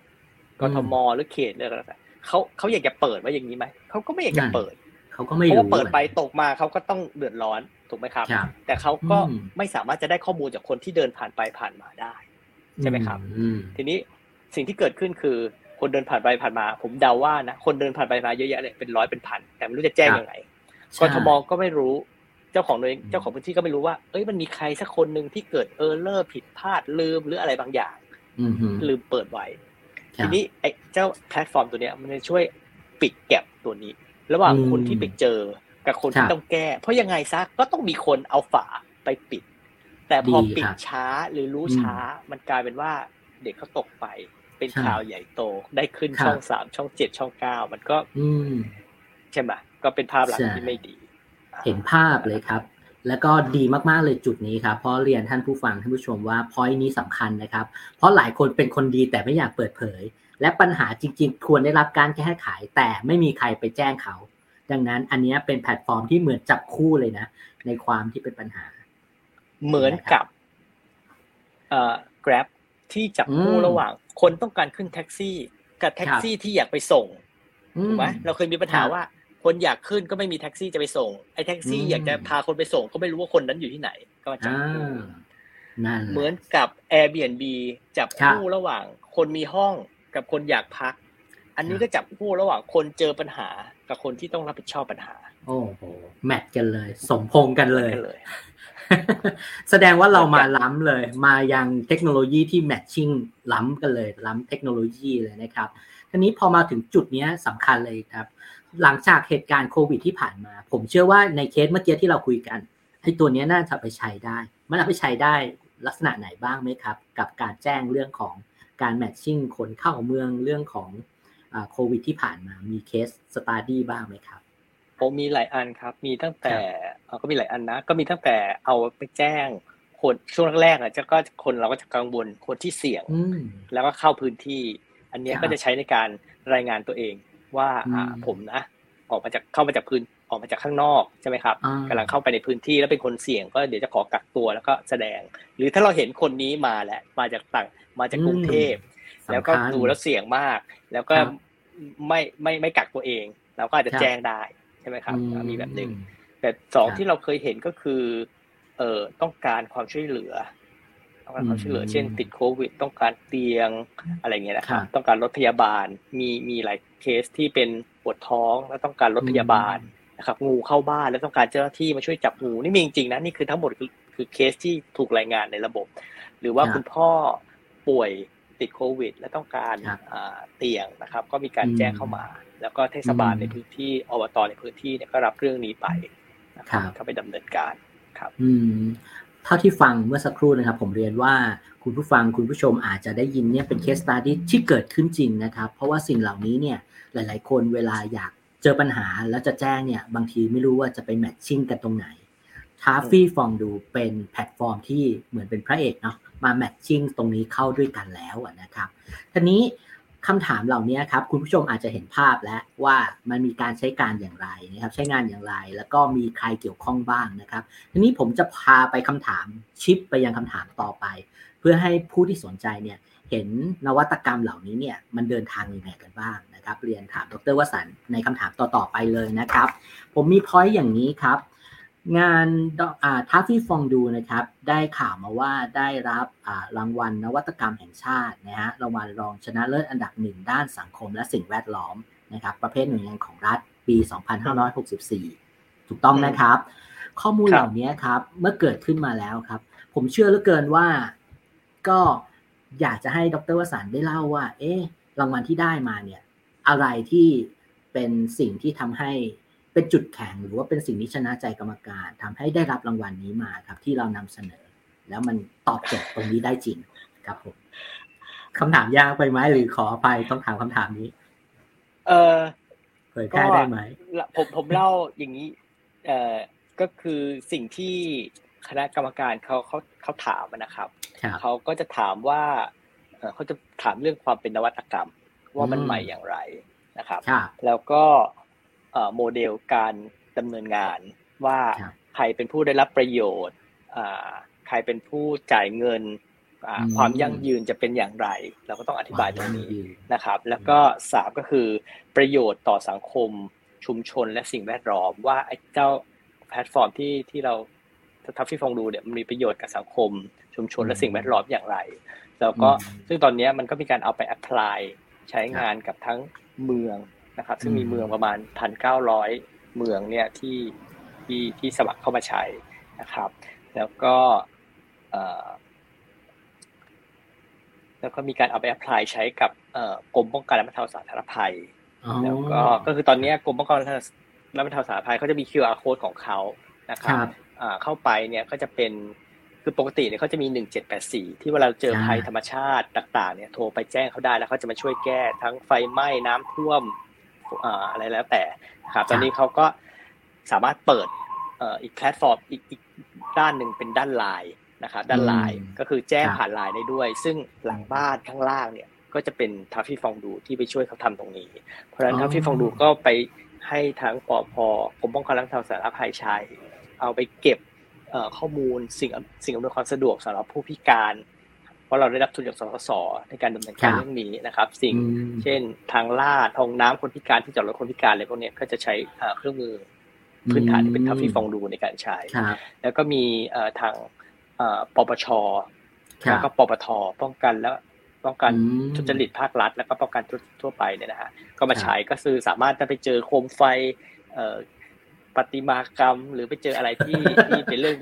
กทม.หรือเขตอะไรต่างๆเขาเขาอยากจะเปิดไว้อย่างนี้ไหมเขาก็ไม่อยากจะเปิดเขาก็ไม่รู้เพราะว่าเปิดไปตกมาเขาก็ต้องเดือดร้อนถูกไหมครับแต่เขาก็ไม่สามารถจะได้ข้อมูลจากคนที่เดินผ่านไปผ่านมาได้ใช่ไหมครับทีนี้สิ่งที่เกิดขึ้นคือคนเดินผ่านไปผ่านมาผมเดาว่านะคนเดินผ่านไปมาเยอะแยะเลยเป็นร้อยเป็นพันแต่ไม่รู้จะแจ้งยังไงกทม.ก็ไม่รู้เจ้าของเลยเจ้าของพื้นที่ก็ไม่รู้ว่าเอ้ยมันมีใครสักคนนึงที่เกิดเออร์เลอร์ผิดพลาดลืมหรืออะไรบางอย่างลืมเปิดไว้ทีนี้ไอ้เจ้าแพลตฟอร์มตัวเนี้ยมันจะช่วยปิดแก็ปตัวนี้ระหว่างคนที่ไปเจอกับคนที่ต้องแก้เพราะยังไงซะก็ต้องมีคนเอาฝาไปปิดแต่พอปิดช้าหรือรู้ช้ามันกลายเป็นว่าเด็กเขาตกไปเป็นข่าวใหญ่โตได้ขึ้นช่องสามช่องเจ็ดช่องเก้ามันก็ใช่ไหมก็เป็นภาพลักษณ์ที่ไม่ดีเห็นภาพเลยครับแล้วก็ดีมากๆเลยจุดนี้ครับเพราะเรียนท่านผู้ฟังท่านผู้ชมว่า point นี้สำคัญนะครับเพราะหลายคนเป็นคนดีแต่ไม่อยากเปิดเผยและปัญหาจริงๆควรได้รับการแก้ไขแต่ไม่มีใครไปแจ้งเขาดังนั้นอันนี้เป็นแพลตฟอร์มที่เหมือนจับคู่เลยนะในความที่เป็นปัญหาเหมือนกับเอ่อ Grab ที่จับคู่ระหว่างคนต้องการขึ้นแท็กซี่กับแท็กซี่ที่อยากไปส่งถูกมั้ยเราเคยมีปัญหาว่าคนอยากขึ้นก็ไม่มีแท็กซี่จะไปส่งไอ้แท็กซี่อยากจะพาคนไปส่งก็ไม่รู้ว่าคนนั้นอยู่ที่ไหนก็จับคู่นั่นเหมือนกับ Airbnb จับคู่ระหว่างคนมีห้องกับคนอยากพักอันนี้ก็จับคู่ระหว่างคนเจอปัญหากับคนที่ต้องรับผิดชอบปัญหาโอ้โหแมทกันเลยสมพงกันเลยแสดงว่าเรามาล้ำเลยมายังเทคโนโลยีที่แมทชิ่งล้ำกันเลยล้ำเทคโนโลยีเลยนะครับทีนี้พอมาถึงจุดนี้สำคัญเลยครับหลังจากเหตุการณ์โควิดที่ผ่านมาผมเชื่อว่าในเคสเมื่อกี้ที่เราคุยกันไอ้ตัวนี้น่าจะไปใช้ได้มันเอาไปใช้ได้ลักษณะไหนบ้างไหมครับกับการแจ้งเรื่องของการแมทชิ่งคนเข้าเมืองเรื่องของโควิดที่ผ่านมามีเคสสตาดี้บ้างไหมครับผมมีหลายอันครับมีตั้งแต่ก็มีหลายอันนะก็มีตั้งแต่เอาไปแจ้งคนช่วงแรกๆอ่ะก็คนเราก็จะกังวลคนที่เสี่ยงแล้วก็เข้าพื้นที่อันนี้ก็จะใช้ในการรายงานตัวเองว่าผมนะออกมาจากเข้ามาจากพื้นออกมาจากข้างนอกใช่ไหมครับกำลังเข้าไปในพื้นที่แล้วเป็นคนเสี่ยงก็เดี๋ยวจะขอกักตัวแล้วก็แสดงหรือถ้าเราเห็นคนนี้มาแล้วมาจากต่างมาจากกรุงเทพแล้วก็ดูแล้วเสี่ยงมากแล้วก็ไม่ไม่ไม่กักตัวเองเราก็อาจจะแจ้งได้ใช่ไหมครับมีแบบหนึ่งแบบสองที่เราเคยเห็นก็คือเอ่อต้องการความช่วยเหลือต้องการความช่วยเหลือเช่นติดโควิดต้องการเตียงอะไรเงี้ยนะครับต้องการรถพยาบาลมีมีหลายเคสที่เป็นปวดท้องแล้วต้องการรถพยาบาลนะครับงูเข้าบ้านแล้วต้องการเจ้าหน้าที่มาช่วยจับงูนี่มีจริงๆนะนี่คือทั้งหมดคือคือเคสที่ถูกรายงานในระบบหรือว่าคุณพ่อป่วยติดโควิดและต้องการเตียงนะครับก็มีการแจ้งเข้ามาแล้วก็เทศบาลในพื้นที่อบตในพื้นที่เนี่ยก็รับเรื่องนี้ไปนะครับเข้าไปดำเนินการครับเท่าที่ฟังเมื่อสักครู่นะครับผมเรียนว่าคุณผู้ฟังคุณผู้ชมอาจจะได้ยินเนี่ยเป็นเคสสตั๊ดดี้ที่เกิดขึ้นจริงนะครับเพราะว่าสิ่งเหล่านี้เนี่ยหลายๆคนเวลาอยากเจอปัญหาแล้วจะแจ้งเนี่ยบางทีไม่รู้ว่าจะไปแมทชิ่งกันตรงไหน Traffy Fondue เป็นแพลตฟอร์มที่เหมือนเป็นพระเอกเนาะมาแมทชิ่งตรงนี้เข้าด้วยกันแล้วนะครับทีนี้คำถามเหล่านี้ครับคุณผู้ชมอาจจะเห็นภาพแล้วว่ามันมีการใช้การอย่างไรนะครับใช้งานอย่างไรแล้วก็มีใครเกี่ยวข้องบ้างนะครับทีนี้ผมจะพาไปคำถามชิปไปยังคำถามต่อไปเพื่อให้ผู้ที่สนใจเนี่ยเห็นนวัตกรรมเหล่านี้เนี่ยมันเดินทางยังไงกันบ้างนะครับเรียนถามดร.วสันต์ในคำถามต่อๆไปเลยนะครับผมมีพอยต์อย่างนี้ครับงานอ่า Traffy Fondue นะครับได้ข่าวมาว่าได้รับอ่ารางวัลนวัตกรรมแห่งชาตินะฮะรางวัลรองชนะเลิศอันดับหนึ่งด้านสังคมและสิ่งแวดล้อมนะครับประเภทหน่วยงานของรัฐปีสองพันห้าร้อยหกสิบสี่ถูกต้องนะครับข้อมูลเหล่านี้ครับเมื่อเกิดขึ้นมาแล้วครับผมเชื่อเหลือเกินว่าก็อยากจะให้ดร.วสันต์ได้เล่าว่าเอ๊ะรางวัลที่ได้มาเนี่ยอะไรที่เป็นสิ่งที่ทำให้ เป็นจุดแข็งหรือว่าเป็นสิ่งที่ชนะใจกรรมการทำให้ได้รับรางวัล นี้มาครับที่เรานำเสนอแล้วมันตอบโจทย์ตรงนี้ได้จริงครับผมคำถามยากไปไหมหรือขออภัยต้องถามคำถามนี้เออเผยแพร่ได้ไหมผมผมเล่าอย่างนี้เออก็คือสิ่งที่คณะกรรมการเขาเขาเขาถามนะครับเขาก็จะถามว่าเขาจะถามเรื่องความเป็นนวัตกรรมว่ามันใหม่อย่างไรนะครับแล้วก็โมเดลการดำเนินงานว่าใครเป็นผู้ได้รับประโยชน์ใครเป็นผู้จ่ายเงินความยั่งยืนจะเป็นอย่างไรเราก็ต้องอธิบายตรงนี้นะครับแล้วก็สามก็คือประโยชน์ต่อสังคมชุมชนและสิ่งแวดล้อมว่าไอ้เจ้าแพลตฟอร์มที่ที่เราทัฟฟี่ฟองดูเนี่ยมันมีประโยชน์กับสังคมชุมชนและสิ่งแวดล้อมอย่างไรแล้วก็ซึ่งตอนนี้มันก็มีการเอาไปแอพพลายใช้งานกับทั้งเมืองนะครับซึ่งมีเมืองประมาณ หนึ่งพันเก้าร้อย เมืองเนี่ยที่ที่ที่สมัครเข้ามาใช้นะครับแล้วก็เอ่อแล้วก็มีการเอาไปแอพพลายใช้กับเอ่อกรมป้องกันและบรรเทาสาธารณภัยแล้วก็ก็คือตอนนี้กรมป้องกันและบรรเทาสาธารณภัยเขาจะมี คิว อาร์ code ของเขานะครับอ่าเข้าไปเนี่ยก็จะเป็นคือปกติเนี่ยเขาจะมีหนึ่งเจ็ดแปดสี่ที่เวลาเจอภัยธรรมชาติต่างๆเนี่ยโทรไปแจ้งเขาได้แล้วเขาจะมาช่วยแก้ทั้งไฟไหม้น้ำท่วมอ่าอะไรแล้วแต่ครับตอนนี้เขาก็สามารถเปิดเอ่ออีกแพลตฟอร์มอีกอีกด้านนึงเป็นด้าน ไลน์ นะครับด้าน ไลน์ ก็คือแจ้งผ่าน ไลน์ ได้ด้วยซึ่งหลังบ้านข้างล่างเนี่ยก็จะเป็นทัฟฟี่ฟองดูที่ไปช่วยเขาทำตรงนี้เพราะฉะนั้นทัฟฟี่ฟองดูก็ไปให้ทั้งปภ.กรมป้องกันและบรรเทาสาธารณภัยใช้เอาไปเก็บข้อมูลสิ่งสิ่งอำนวยความสะดวกสำหรับผู้พิการเพราะเราได้รับทุนจากสสสในการดำเนินการเรื่องนี้นะครับสิ่งเช่นทางลาดทางน้ำคนพิการที่จอดรถคนพิการอะไรพวกนี้ก็จะใช้เครื่องมือพื้นฐานที่เป็นทัฟฟี่ฟองดูในการใช้แล้วก็มีทางปปช.แล้วก็ปปท.ป้องกันและป้องกันทุจริตภาครัฐแล้วก็ป้องกันทั่วไปเนี่ยนะฮะก็มาใช้ก็คือสามารถจะไปเจอโคมไฟประติมากรรมหรือไปเจออะไรที่ที่เป็นเรื่อง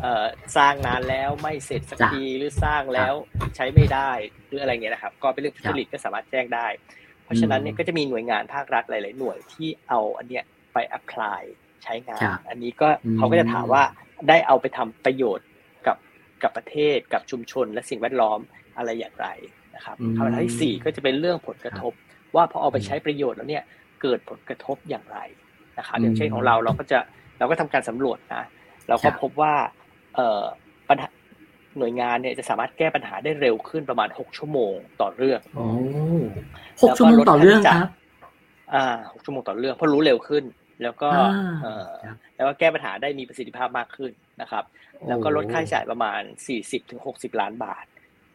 เอ่อสร้างนานแล้วไม่เสร็จสักทีหรือสร้างแล้วใช้ไม่ได้หรืออะไรเงี้ยนะครับก็เป็นเรื่องทุจริตก็สามารถแจ้งได้เพราะฉะนั้นเนี่ยก็จะมีหน่วยงานภาครัฐหลายๆหน่วยที่เอาอันเนี้ยไปแอพพลายใช้งานอันนี้ก็เขาก็จะถามว่าได้เอาไปทำประโยชน์กับกับประเทศกับชุมชนและสิ่งแวดล้อมอะไรอย่างไรนะครับคำถามที่สี่ก็จะเป็นเรื่องผลกระทบว่าพอเอาไปใช้ประโยชน์แล้วเนี่ยเกิดผลกระทบอย่างไรนะครับอย่างเช่นของเราเราก็จะเราก็ทำการสำรวจนะเราก็พบว่าปัญหาหน่วยงานเนี่ยจะสามารถแก้ปัญหาได้เร็วขึ้นประมาณหกชั่วโมงต่อเรื่องโอ้หกชั่วโมงต่อเรื่องครับอ่าหกชั่วโมงต่อเรื่องเพราะรู้เร็วขึ้นแล้วก็เอ่อแล้วก็แก้ปัญหาได้มีประสิทธิภาพมากขึ้นนะครับแล้วก็ลดค่าใช้จ่ายประมาณ สี่สิบถึงหกสิบ ล้านบาท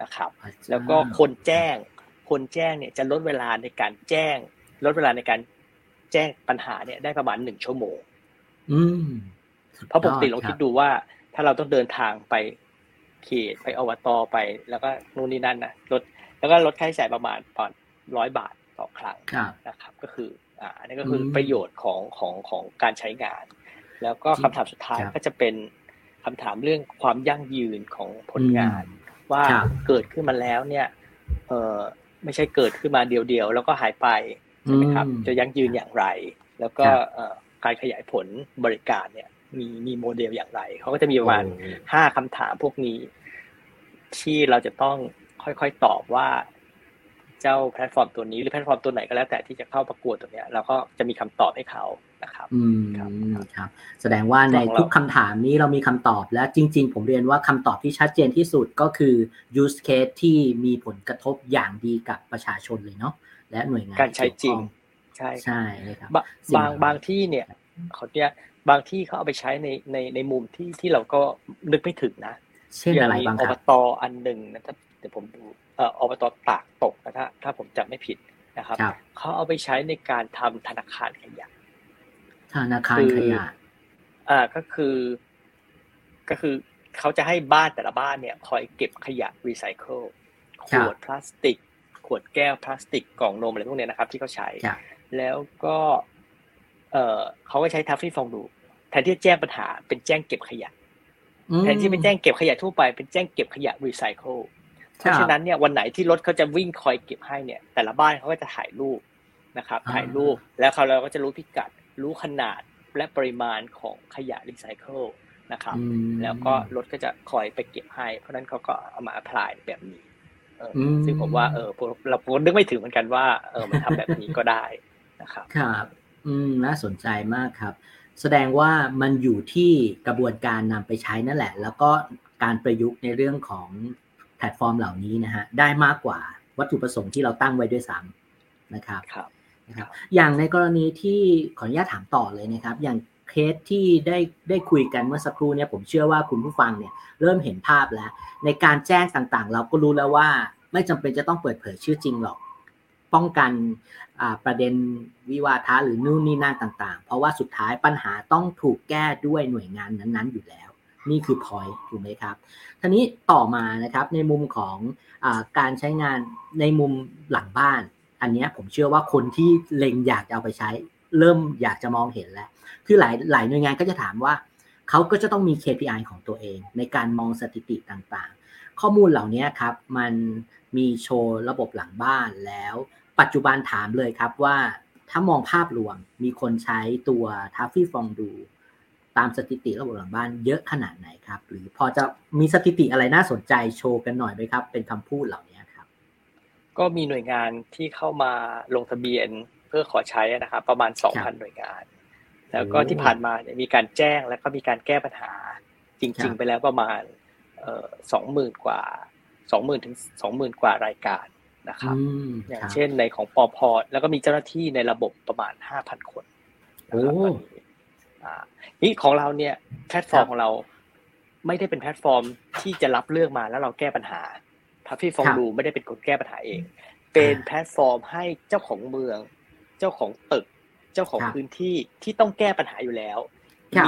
นะครับแล้วก็คนแจ้งคนแจ้งเนี่ยจะลดเวลาในการแจ้งลดเวลาในการแจ้งปัญหาเนี่ยได้ประมาณหนึ่งชั่วโมงอืมเพราะปกติลองคิดดูว่าถ้าเราต้องเดินทางไปเขตไปอบตไปแล้วก็นู่นนี่นั่นนะลดแล้วก็ลดค่าใช้จ่ายประมาณประมาณหนึ่งร้อยบาทต่อครั้งนะครับก็คืออ่าอันนี้ก็คือประโยชน์ของของของการใช้งานแล้วก็คำถามสุดท้ายก็จะเป็นคำถามเรื่องความยั่งยืนของผลงานว่าเกิดขึ้นมาแล้วเนี่ยเอ่อไม่ใช่เกิดขึ้นมาเดียวๆแล้วก็หายไปใช่ไหมครับจะยั่งยืนอย่างไรแล้วก็การขยายผลบริการเนี่ยมีมีโมเดลอย่างไรเขาก็จะมีประมาณห้าคำถามพวกนี้ที่เราจะต้องค่อยๆตอบว่าเจ้าแพลตฟอร์มตัวนี้หรือแพลตฟอร์มตัวไหนก็แล้วแต่ที่จะเข้าประกวดตัวเนี้ยเราก็จะมีคำตอบให้เขานะครับอืมครับแสดงว่าในทุกคำถามนี้เรามีคำตอบและจริงๆผมเรียนว่าคำตอบที่ชัดเจนที่สุดก็คือ use case ที่มีผลกระทบอย่างดีกับประชาชนเลยเนาะและหน่วยงานการใช้จริงใช่ใช่ครับบางบางที่เนี่ยเขาเนี่ยบางที่เขาเอาไปใช้ในในในมุมที่ที่เราก็นึกไม่ถึงนะเช่นอะไรบางอบตอันหนึ่งนะถ้าเดี๋ยวผมดูเอ่ออบตปากตกนะถ้าถ้าผมจำไม่ผิดนะครับเขาเอาไปใช้ในการทำธนาคารขยะธนาคารขยะอ่าก็คือก็คือเขาจะให้บ้านแต่ละบ้านเนี่ยคอยเก็บขยะรีไซเคิลขวดพลาสติกขวดแก้วพลาสติกกล่องนมอะไรพวกนี้นะครับที่เขาใช้แล้วก็เอ่อเขาก็ใช้ทัฟฟี่ฟองดูแทนที่จะแจ้งปัญหาเป็นแจ้งเก็บขยะแทนที่เป็นแจ้งเก็บขยะทั่วไปเป็นแจ้งเก็บขยะรีไซเคิลเพราะฉะนั้นเนี่ยวันไหนที่รถเขาจะวิ่งคอยเก็บให้เนี่ยแต่ละบ้านเขาก็จะถ่ายรูปนะครับถ่ายรูปแล้วเขาเราก็จะรู้พิกัดรู้ขนาด และปริมาณของขยะรีไซเคิลนะครับแล้วก็รถก็จะคอยไปเก็บให้เพราะนั้นเขาก็เอามา apply แบบนี้เออซึ่งผมว่าเออเราผมนึกไม่ถึงเหมือนกันว่าเออมันทำแบบนี้ก็ได้นะครับครับอืมน่าสนใจมากครับแสดงว่ามันอยู่ที่กระบวนการนำไปใช้นั่นแหละแล้วก็การประยุกต์ในเรื่องของแพลตฟอร์มเหล่านี้นะฮะได้มากกว่าวัตถุประสงค์ที่เราตั้งไว้ด้วยซ้ำนะครับครับนะครับอย่างในกรณีที่ขออนุญาตถามต่อเลยนะครับอย่างเคสที่ได้ได้คุยกันเมื่อสักครู่เนี่ยผมเชื่อว่าคุณผู้ฟังเนี่ยเริ่มเห็นภาพแล้วในการแจ้งต่างๆเราก็รู้แล้วว่าไม่จำเป็นจะต้องเปิดเผยชื่อจริงหรอกป้องกันประเด็นวิวาทะหรือนู่นนี่นั่นต่างๆเพราะว่าสุดท้ายปัญหาต้องถูกแก้ด้วยหน่วยงานนั้นๆอยู่แล้วนี่คือ point ถูกไหมครับทีนี้ต่อมานะครับในมุมของอาการใช้งานในมุมหลังบ้านอันนี้ผมเชื่อว่าคนที่เล็งอยากจะเอาไปใช้เริ่มอยากจะมองเห็นแล้วคือหลายหลายหน่วยงานก็จะถามว่าเขาก็จะต้องมี เค พี ไอ ของตัวเองในการมองสถิติต่างๆข้อมูลเหล่านี้ครับมันมีโชว์ระบบหลังบ้านแล้วปัจจุบันถามเลยครับว่าถ้ามองภาพรวมมีคนใช้ตัว Traffy Fondue ตามสถิติระบบหลังบ้านเยอะขนาดไหนครับหรือพอจะมีสถิติอะไรน่าสนใจโชว์กันหน่อยมั้ยครับเป็นคำพูดเหล่านี้ครับก็มีหน่วยงานที่เข้ามาลงทะเบียนเพื่อขอใช้นะครับประมาณ สองพัน หน่วยงานแล้วก็ที่ผ่านมามีการแจ้งแล้วก็มีการแก้ปัญหาจริงๆไปแล้วประมาณเอ่อ สองหมื่น กว่า สองหมื่น ถึง สองหมื่น กว่ารายการนะครับอย่างเช่นในของปภ.แล้วก็มีเจ้าหน้าที่ในระบบประมาณ ห้าพัน คนโอ้อ่านี่ของเราเนี่ยแพลตฟอร์มของเราไม่ได้เป็นแพลตฟอร์มที่จะรับเรื่องมาแล้วเราแก้ปัญหาทัฟฟี่ฟองดูไม่ได้เป็นคนแก้ปัญหาเองเป็นแพลตฟอร์มให้เจ้าของเมืองเจ้าของตึกเจ้าของพื้นที่ที่ต้องแก้ปัญหาอยู่แล้ว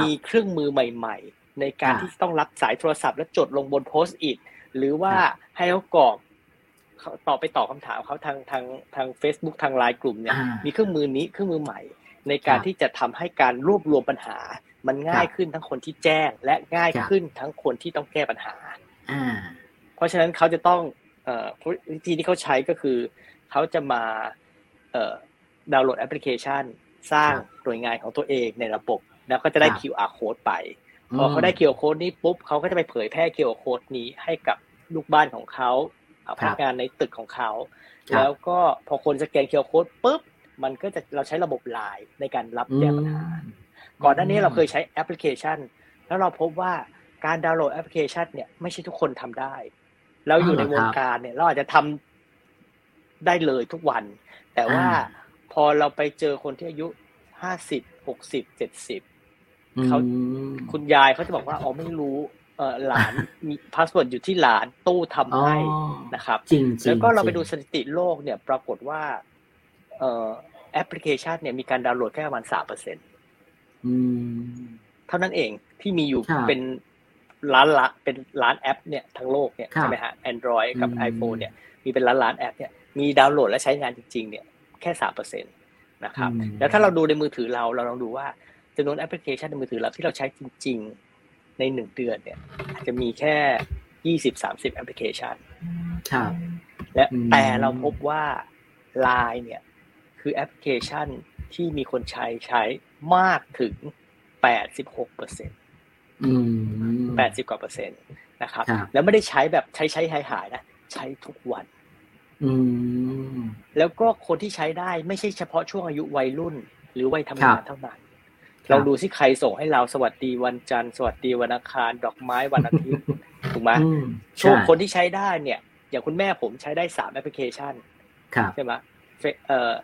มีเครื่องมือใหม่ๆในการที่ต้องรับสายโทรศัพท์แล้วจดลงบนโพสต์อิทหรือว่าให้เขากรอกตอบไปตอบคำถามเขาทางทางทาง Facebook ทาง ไลน์ กลุ่มเนี่ยมีเครื่องมือนี้เครื่องมือใหม่ในการที่จะทำให้การรวบรวมปัญหามันง่ายขึ้นทั้งคนที่แจ้งและง่ายขึ้นทั้งคนที่ต้องแก้ปัญหาเพราะฉะนั้นเขาจะต้องเอ่อวิธีที่เขาใช้ก็คือเขาจะมาเอ่อดาวน์โหลดแอปพลิเคชันสร้างหน่วยงานของตัวเองในระบบแล้วก็จะได้ คิว อาร์ code ไปพอเขาได้ คิว อาร์ code นี้ปุ๊บเขาก็จะไปเผยแพร่ คิว อาร์ code นี้ให้กับลูกบ้านของเขาเอาพนักงานในตึกของเขาแล้วก็พอคนสแกน คิว อาร์ Code ปุ๊บมันก็จะเราใช้ระบบ ไลน์ ในการรับแก้ปัญหาก่อนหน้านี้เราเคยใช้แอปพลิเคชันแล้วเราพบว่าการดาวน์โหลดแอปพลิเคชันเนี่ยไม่ใช่ทุกคนทำได้เราอยู่ในวงการเนี่ยเราอาจจะทำได้เลยทุกวันแต่ว่าพอเราไปเจอคนที่อายุห้าสิบ หกสิบ เจ็ดสิบเขาคุณยายเขาจะบอกว่าอ๋อไม่รู้หลานมีพาสเวิร์ดอยู่ที่หลานตู้ทำให้นะครับแล้วก็เราไปดูสถิติโลกเนี่ยปรากฏว่าแอปพลิเคชันเนี่ยมีการดาวน์โหลดแค่ประมาณ สามเปอร์เซ็นต์ อืมเท่านั้นเองที่มีอยู่เป็นล้านละเป็นล้านแอปเนี่ยทั้งโลกเนี่ยใช่มั้ยฮะ Android กับ iPhone เนี่ยมีเป็นล้านล้านแอปเนี่ยมีดาวน์โหลดและใช้งานจริงๆเนี่ยแค่ สามเปอร์เซ็นต์ นะครับแล้วถ้าเราดูในมือถือเราเราลองดูว่าจำนวนแอปพลิเคชันในมือถือเราที่เราใช้จริงๆในหนึ่งเดือนเนี่ยอาจจะมีแค่ ยี่สิบถึงสามสิบ แอปพลิเคชันครับและแต่เราพบว่า ไลน์ เนี่ยคือแอปพลิเคชันที่มีคนใช้ใช้มากถึง แปดสิบหกเปอร์เซ็นต์ อืม แปดสิบ กว่าเปอร์เซ็นต์นะครับแล้วไม่ได้ใช้แบบใช้ใช้หายๆนะใช้ทุกวันอืมแล้วก็คนที่ใช้ได้ไม่ใช่เฉพาะช่วงอายุวัยรุ่นหรือวัยทำงานเท่านั้นเราดูสิใครส่งให้เราสวัสดีวันจันทร์สวัสดีวันอังคารดอกไม้วันอาทิตย์ถูกไหมช่วงคนที่ใช้ได้เนี่ยอย่างคุณแม่ผมใช้ได้สามแอปพลิเคชันใช่ไหมเอ่อ